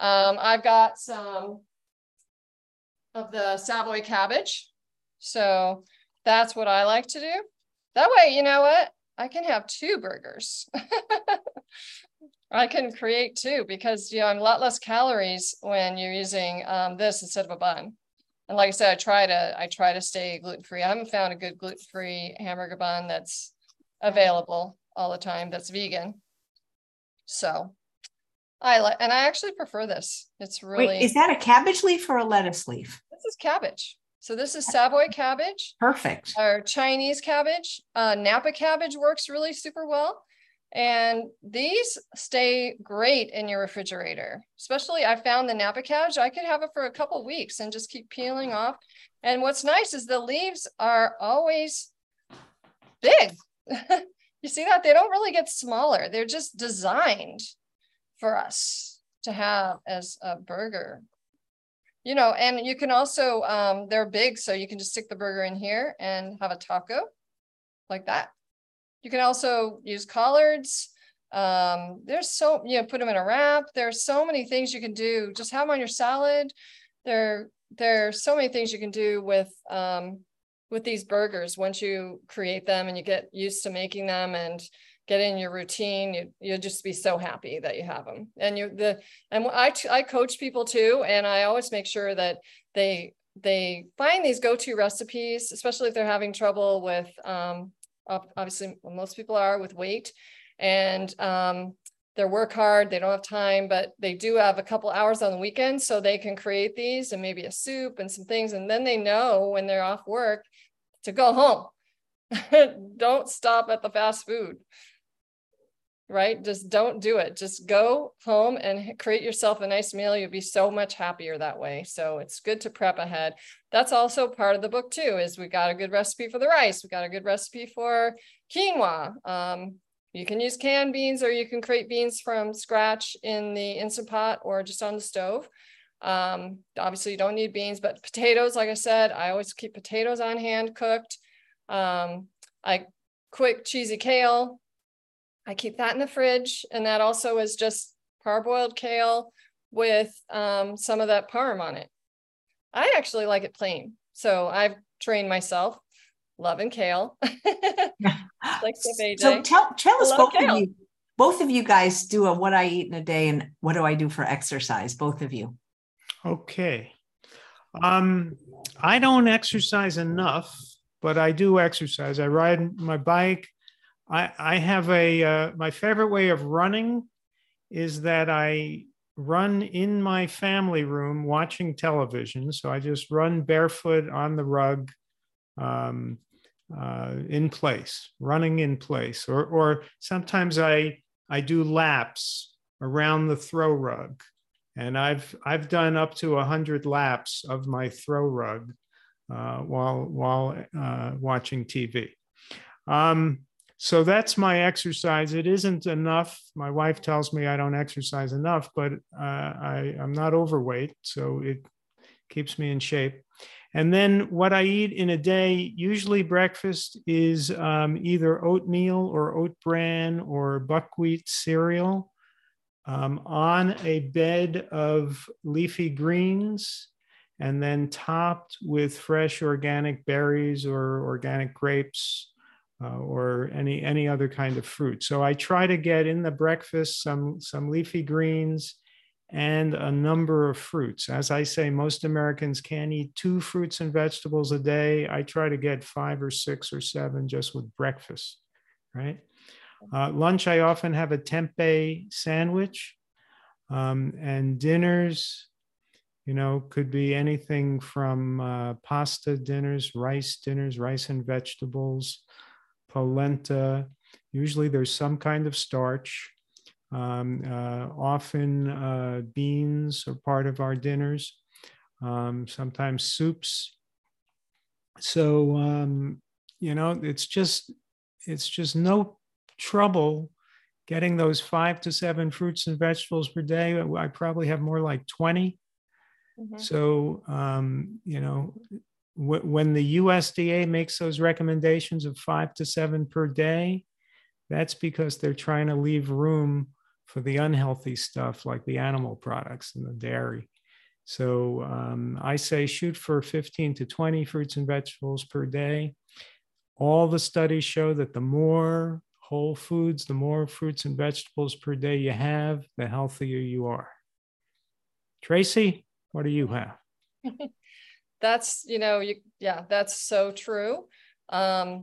I've got some of the Savoy cabbage. So that's what I like to do. That way, you know what? I can have 2 burgers. I can create 2 because, you know, I'm a lot less calories when you're using this instead of a bun. And like I said, I try to stay gluten-free. I haven't found a good gluten-free hamburger bun that's available all the time that's vegan. So and I actually prefer this. It's really. Wait, is that a cabbage leaf or a lettuce leaf? This is cabbage. So this is Savoy cabbage. Perfect. Or Chinese cabbage. Napa cabbage works really super well. And these stay great in your refrigerator. Especially I found the Napa cabbage. I could have it for a couple of weeks and just keep peeling off. And what's nice is the leaves are always big. You see that? They don't really get smaller. They're just designed for us to have as a burger, you know. And you can also, they're big, so you can just stick the burger in here and have a taco like that. You can also use collards. There's so, you know, put them in a wrap. There's so many things you can do. Just have them on your salad. There are so many things you can do with these burgers once you create them and you get used to making them and get in your routine. You'll just be so happy that you have them. And I coach people too, and I always make sure that they find these go-to recipes, especially if they're having trouble with, obviously most people are with weight, and they work hard, they don't have time, but they do have a couple hours on the weekend, so they can create these and maybe a soup and some things, and then they know when they're off work to go home. Don't stop at the fast food. Right? Just don't do it. Just go home and create yourself a nice meal. You'll be so much happier that way. So it's good to prep ahead. That's also part of the book too, is we got a good recipe for the rice. We got a good recipe for quinoa. You can use canned beans, or you can create beans from scratch in the Instant Pot or just on the stove. Obviously you don't need beans, but potatoes, like I said, I always keep potatoes on hand cooked. I quick cheesy kale. I keep that in the fridge, and that also is just parboiled kale with some of that parm on it. I actually like it plain, so I've trained myself loving kale. Like so tell us, both of you guys do a what I eat in a day and what do I do for exercise, both of you. Okay. I don't exercise enough, but I do exercise. I ride my bike. I have my favorite way of running is that I run in my family room watching television. So I just run barefoot on the rug, running in place. Or sometimes I do laps around the throw rug, and I've done up to 100 laps of my throw rug, while watching TV. So that's my exercise. It isn't enough. My wife tells me I don't exercise enough, but I'm not overweight, so it keeps me in shape. And then what I eat in a day, usually breakfast is either oatmeal or oat bran or buckwheat cereal on a bed of leafy greens, and then topped with fresh organic berries or organic grapes or any other kind of fruit. So I try to get in the breakfast some leafy greens and a number of fruits. As I say, most Americans can eat 2 fruits and vegetables a day. I try to get 5 or 6 or 7 just with breakfast, right? Lunch, I often have a tempeh sandwich, and dinners, you know, could be anything from pasta dinners, rice and vegetables, polenta. Usually there's some kind of starch. Often beans are part of our dinners, sometimes soups. So, you know, it's just no trouble getting those 5 to 7 fruits and vegetables per day. I probably have more like 20. Mm-hmm. So, you know, when the USDA makes those recommendations of 5 to 7 per day, that's because they're trying to leave room for the unhealthy stuff like the animal products and the dairy. So I say shoot for 15 to 20 fruits and vegetables per day. All the studies show that the more whole foods, the more fruits and vegetables per day you have, the healthier you are. Tracy, what do you have? That's, you know, yeah, that's so true. And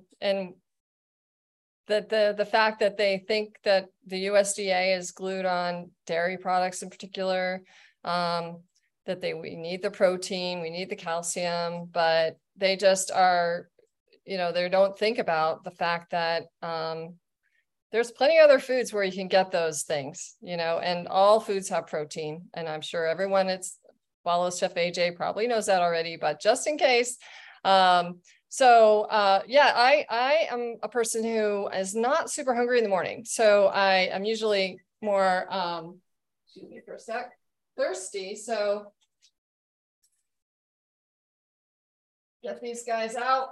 the fact that they think that the USDA is glued on dairy products in particular, that we need the protein, we need the calcium, but they just are, you know, they don't think about the fact that there's plenty of other foods where you can get those things, you know, and all foods have protein. And I'm sure everyone that follows Chef AJ probably knows that already, but just in case, so yeah, I am a person who is not super hungry in the morning. So I am usually more, excuse me for a sec, thirsty. So get these guys out.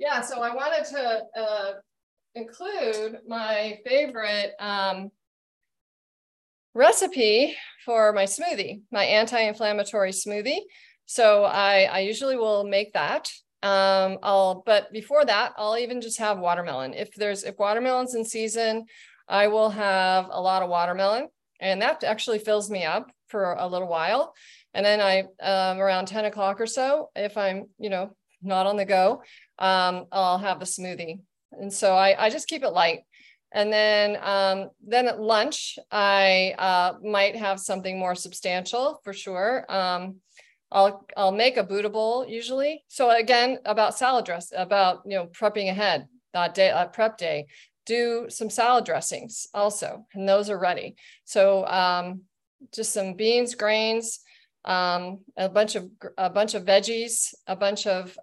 Yeah, so I wanted to include my favorite recipe for my smoothie, my anti-inflammatory smoothie. So I usually will make that. But before that, I'll even just have watermelon. If watermelon's in season, I will have a lot of watermelon, and that actually fills me up for a little while. And then I, around 10 o'clock or so, if I'm, you know, not on the go, I'll have a smoothie. And so I just keep it light. And then at lunch, I might have something more substantial for sure. I'll make a Buddha bowl usually. So again, about salad dress, about, you know, prepping ahead that day, prep day, do some salad dressings also, and those are ready. So just some beans, grains, a bunch of veggies, a bunch of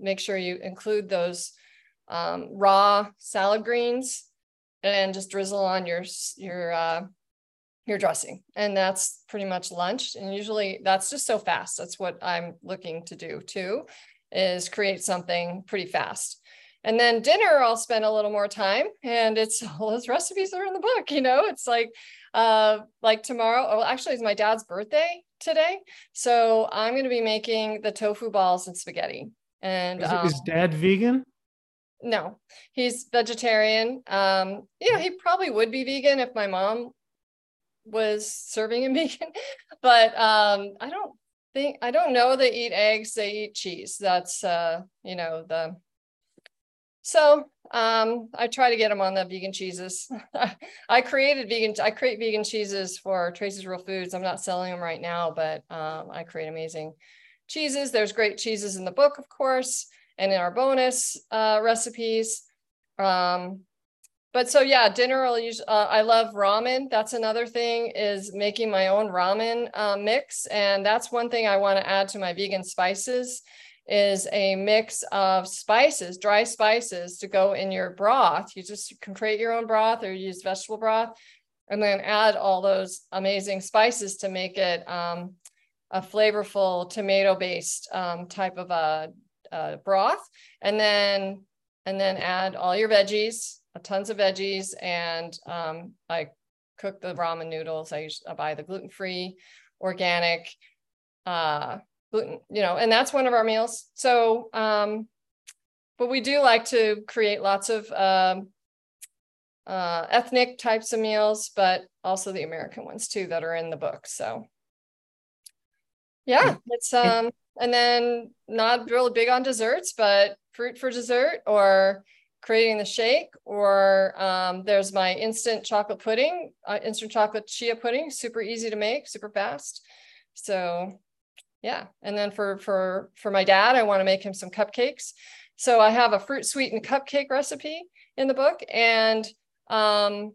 make sure you include those raw salad greens, and just drizzle on your dressing. And that's pretty much lunch. And usually that's just so fast. That's what I'm looking to do too, is create something pretty fast. And then dinner, I'll spend a little more time, and it's all those recipes that are in the book, you know. It's like tomorrow, well, actually it's my dad's birthday today. So I'm going to be making the tofu balls and spaghetti. And is dad vegan? No, he's vegetarian. You know, he probably would be vegan if my mom was serving him vegan, but I don't know. They eat eggs, they eat cheese. That's, you know, I try to get him on the vegan cheeses. I create vegan cheeses for Tracy's Real Foods. I'm not selling them right now, but I create amazing cheeses. There's great cheeses in the book, of course, and in our bonus recipes. But so yeah, dinner, I love ramen. That's another thing, is making my own ramen mix. And that's one thing I want to add to my vegan spices, is a mix of spices, dry spices to go in your broth. You just can create your own broth or use vegetable broth, and then add all those amazing spices to make it a flavorful tomato-based type of a broth. And then add all your veggies, tons of veggies, and I cook the ramen noodles. I buy the gluten-free, organic, gluten, and that's one of our meals. So, but we do like to create lots of ethnic types of meals, but also the American ones too that are in the book. So yeah, it's, and then not really big on desserts, but fruit for dessert, or creating the shake, or there's my instant chocolate pudding, instant chocolate chia pudding, super easy to make, super fast. So yeah. And then for my dad, I want to make him some cupcakes. So I have a fruit sweetened cupcake recipe in the book. And then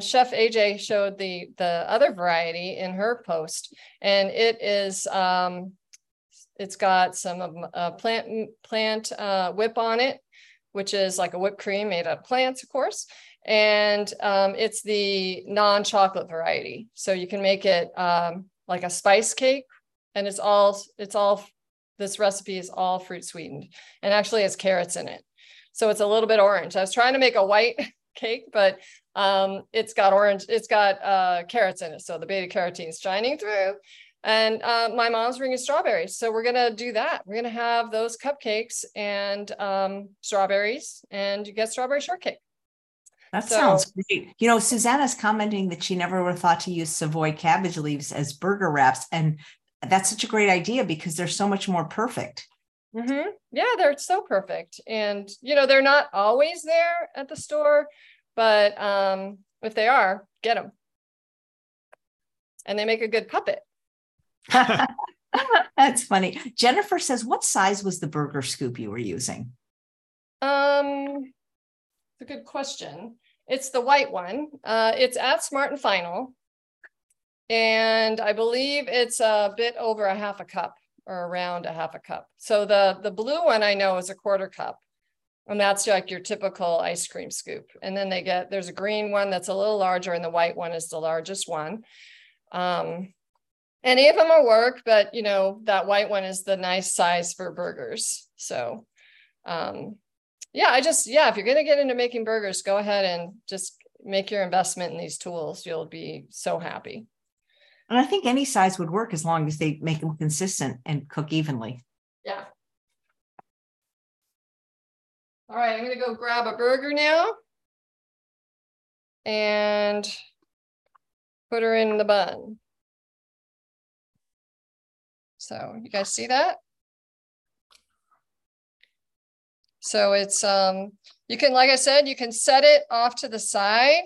Chef AJ showed the other variety in her post, and it is, it's got some plant whip on it, which is like a whipped cream made out of plants, of course. And it's the non-chocolate variety. So you can make it like a spice cake, and this recipe is all fruit sweetened, and actually has carrots in it. So it's a little bit orange. I was trying to make a white cake, but it's got carrots in it. So the beta carotene is shining through. And my mom's bringing strawberries. So we're going to do that. We're going to have those cupcakes and strawberries, and you get strawberry shortcake. That sounds great. Susanna's commenting that she never would have thought to use Savoy cabbage leaves as burger wraps. And that's such a great idea, because they're so much more perfect. Mm-hmm. Yeah, they're so perfect. And, they're not always there at the store, but if they are, get them. And they make a good puppet. That's funny. Jennifer says, what size was the burger scoop you were using? It's a good question. It's the white one. It's at Smart & Final. And I believe it's a bit over a half a cup, or around a half a cup. So the blue one I know is a quarter cup. And that's like your typical ice cream scoop. And then there's a green one that's a little larger, and the white one is the largest one. Any of them will work, but that white one is the nice size for burgers. So if you're going to get into making burgers, go ahead and just make your investment in these tools. You'll be so happy. And I think any size would work, as long as they make them consistent and cook evenly. Yeah. All right, I'm going to go grab a burger now and put her in the bun. So you guys see that? So it's, you can, like I said, you can set it off to the side,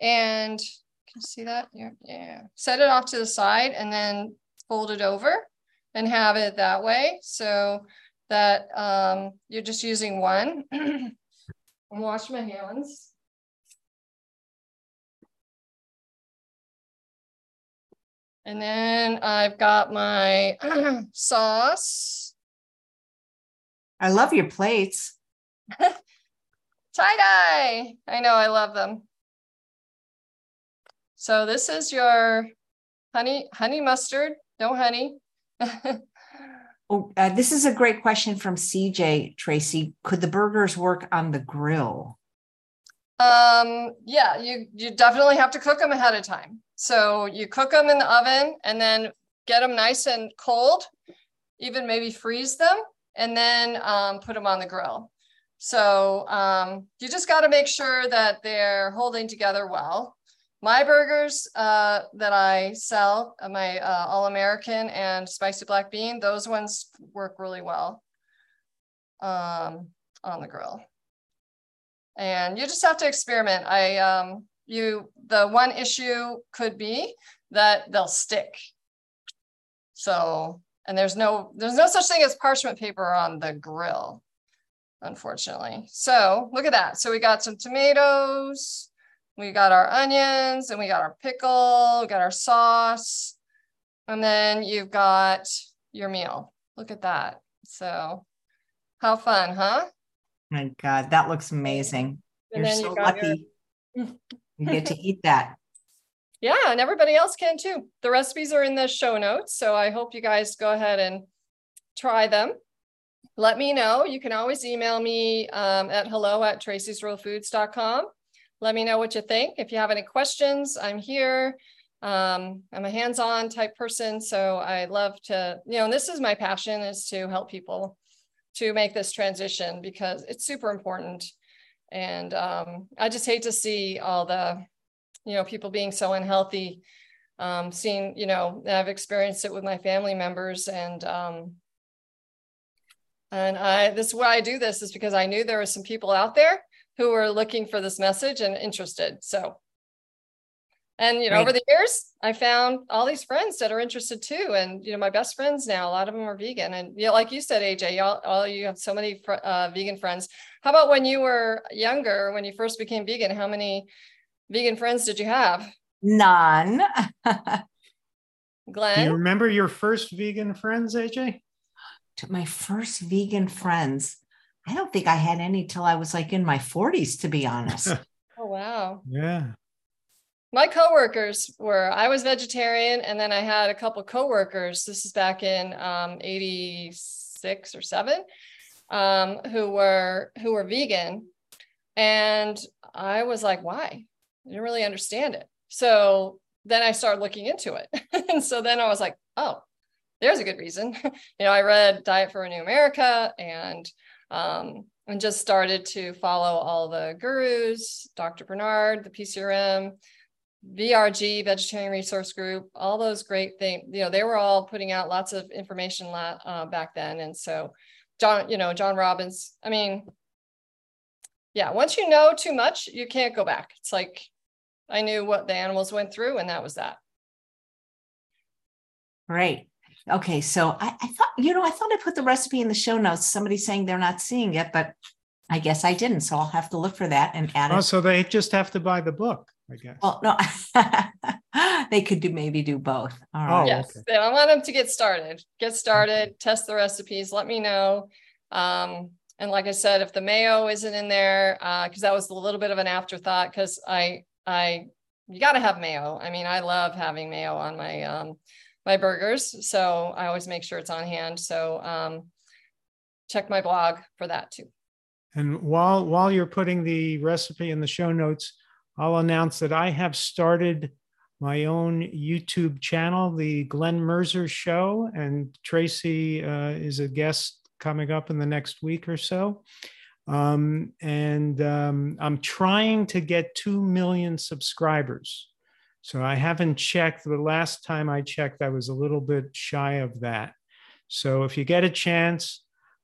and can you see that? Yeah. Set it off to the side and then fold it over and have it that way, so that you're just using one. I'm washing my hands. And then I've got my sauce. I love your plates. Tie-dye. I know, I love them. So this is your honey mustard, no honey. This is a great question from CJ, Tracy. Could the burgers work on the grill? Yeah, you definitely have to cook them ahead of time. So you cook them in the oven, and then get them nice and cold, even maybe freeze them, and then put them on the grill. So you just got to make sure that they're holding together well. My burgers that I sell, my All-American and spicy black bean, those ones work really well on the grill. And you just have to experiment. The one issue could be that they'll stick. So, and there's no such thing as parchment paper on the grill. unfortunately. So look at that. So we got some tomatoes, we got our onions, and we got our pickle, we got our sauce, and then you've got your meal. Look at that. So how fun, huh? My God, that looks amazing. And you're so lucky you get to eat that. Yeah, and everybody else can too. The recipes are in the show notes, so I hope you guys go ahead and try them. Let me know. You can always email me at hello@TracysRealFoods.com. Let me know what you think. If you have any questions, I'm here. I'm a hands-on type person, so I love to, you know, and this is my passion, is to help people to make this transition because it's super important. And I just hate to see all the, you know, people being so unhealthy. Seeing, you know, I've experienced it with my family members, and this is why I do this, is because I knew there were some people out there who were looking for this message and interested. So, and, you know, right. Over the years, I found all these friends that are interested too. And, you know, my best friends now, a lot of them are vegan. And, you know, like you said, AJ, all you have so many vegan friends. How about when you were younger, when you first became vegan, how many vegan friends did you have? None. Glenn? Do you remember your first vegan friends, AJ? My first vegan friends. I don't think I had any till I was like in my 40s, to be honest. Oh, wow. Yeah. My coworkers were, I was vegetarian, and then I had a couple coworkers. This is back in 86 or 7, who were vegan. And I was like, why? I didn't really understand it. So then I started looking into it. And so then I was like, oh, there's a good reason. You know, I read Diet for a New America, and just started to follow all the gurus, Dr. Bernard, the PCRM, VRG, Vegetarian Resource Group, all those great things. You know, they were all putting out lots of information back then. And so John Robbins, I mean, yeah, once you know too much, you can't go back. It's like, I knew what the animals went through, and that was that. Right. Okay. So I thought, you know, I thought I put the recipe in the show notes. Somebody's saying they're not seeing it, but I guess I didn't. So I'll have to look for that and add it. Oh, so they just have to buy the book, I guess. Well, no, they could maybe do both. All right. Oh, yes. Okay. I want them to get started, test the recipes. Let me know. And like I said, if the mayo isn't in there, because that was a little bit of an afterthought, because you got to have mayo. I mean, I love having mayo on my, my burgers. So I always make sure it's on hand. So check my blog for that too. And while you're putting the recipe in the show notes, I'll announce that I have started my own YouTube channel, The Glenn Merzer Show, and Tracy is a guest coming up in the next week or so. I'm trying to get 2 million subscribers. So I haven't checked. The last time I checked, I was a little bit shy of that. So if you get a chance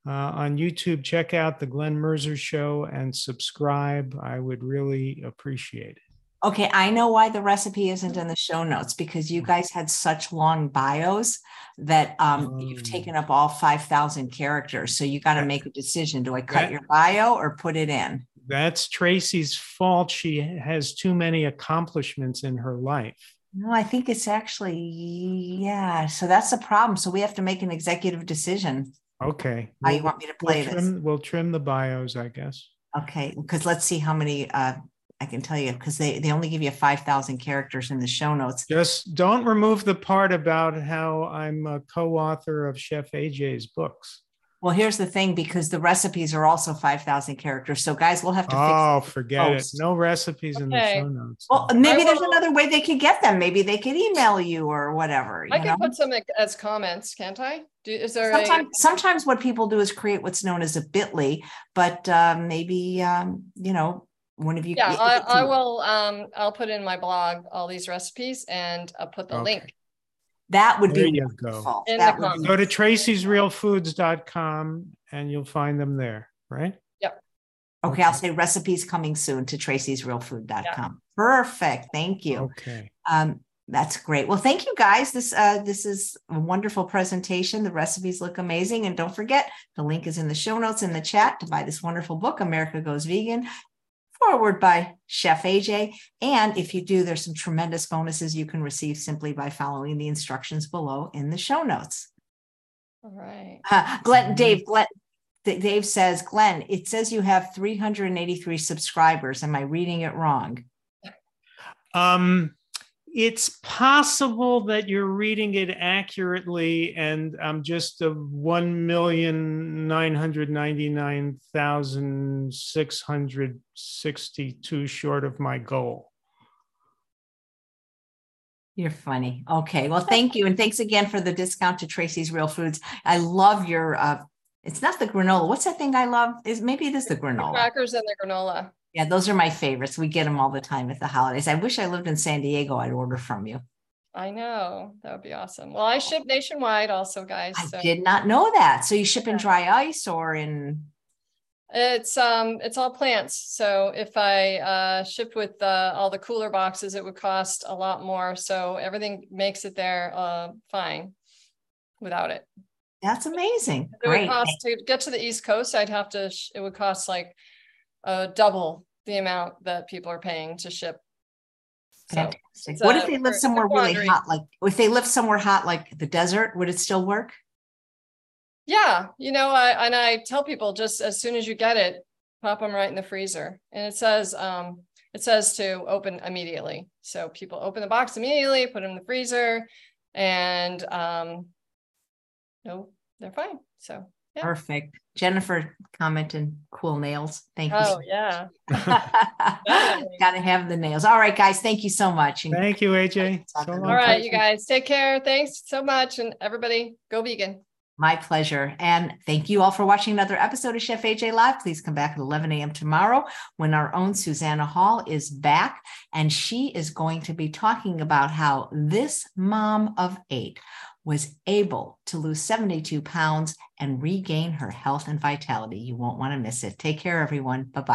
on YouTube, check out The Glenn Merzer Show and subscribe. I would really appreciate it. Okay, I know why the recipe isn't in the show notes, because you guys had such long bios that you've taken up all 5,000 characters. So you got to make a decision. Do I cut your bio or put it in? That's Tracy's fault. She has too many accomplishments in her life. No, I think it's actually, yeah. So that's the problem. So we have to make an executive decision. Okay. How you want me to play this? We'll trim the bios, I guess. Okay. Because let's see how many, I can tell you, because they only give you 5,000 characters in the show notes. Just don't remove the part about how I'm a co-author of Chef AJ's books. Well, here's the thing, because the recipes are also 5,000 characters. So guys, we'll have to fix it. Oh, forget it. No recipes in the show notes. Well, maybe there's another way they could get them. Maybe they could email you or whatever. I can put some as comments, can't I? Sometimes what people do is create what's known as a bit.ly, but maybe, you know, one of you. Yeah, I will. I'll put in my blog all these recipes, and I'll put the link. That would be wonderful. Go to TracysRealFoods.com and you'll find them there, right? Yep. Okay, I'll say recipes coming soon to TracysRealFood.com. Perfect. Thank you. Okay. That's great. Well, thank you guys. This is a wonderful presentation. The recipes look amazing. And don't forget, the link is in the show notes in the chat to buy this wonderful book, America Goes Vegan, forward by Chef AJ. And if you do, there's some tremendous bonuses you can receive simply by following the instructions below in the show notes. All right. Dave says, Glenn, it says you have 383 subscribers. Am I reading it wrong? It's possible that you're reading it accurately, and I'm just a 1,999,662 short of my goal. You're funny. Okay, well, thank you, and thanks again for the discount to Tracy's Real Foods. I love your. It's not the granola. What's that thing I love? Is maybe it is the granola. The crackers and the granola. Yeah, those are my favorites. We get them all the time at the holidays. I wish I lived in San Diego. I'd order from you. I know. That would be awesome. Well, I ship nationwide also, guys. I did not know that. So you ship in dry ice or in? It's all plants. So if I shipped with all the cooler boxes, it would cost a lot more. So everything makes it there fine without it. That's amazing. It would cost, to get to the East Coast, I'd have to, it would cost like double the amount that people are paying to ship. So, what if they live somewhere really hot? Like if they live somewhere hot, like the desert, would it still work? Yeah. You know, I tell people just as soon as you get it, pop them right in the freezer. And it says to open immediately. So people open the box immediately, put them in the freezer, and no, they're fine. So yeah. Perfect. Jennifer commented, cool nails. Thank you. Oh, yeah. Gotta have the nails. All right, guys. Thank you so much. Thank you, AJ. So all right, you guys. Take care. Thanks so much. And everybody, go vegan. My pleasure. And thank you all for watching another episode of Chef AJ Live. Please come back at 11 a.m. tomorrow when our own Susanna Hall is back. And she is going to be talking about how this mom of 8 was able to lose 72 pounds and regain her health and vitality. You won't want to miss it. Take care, everyone. Bye-bye.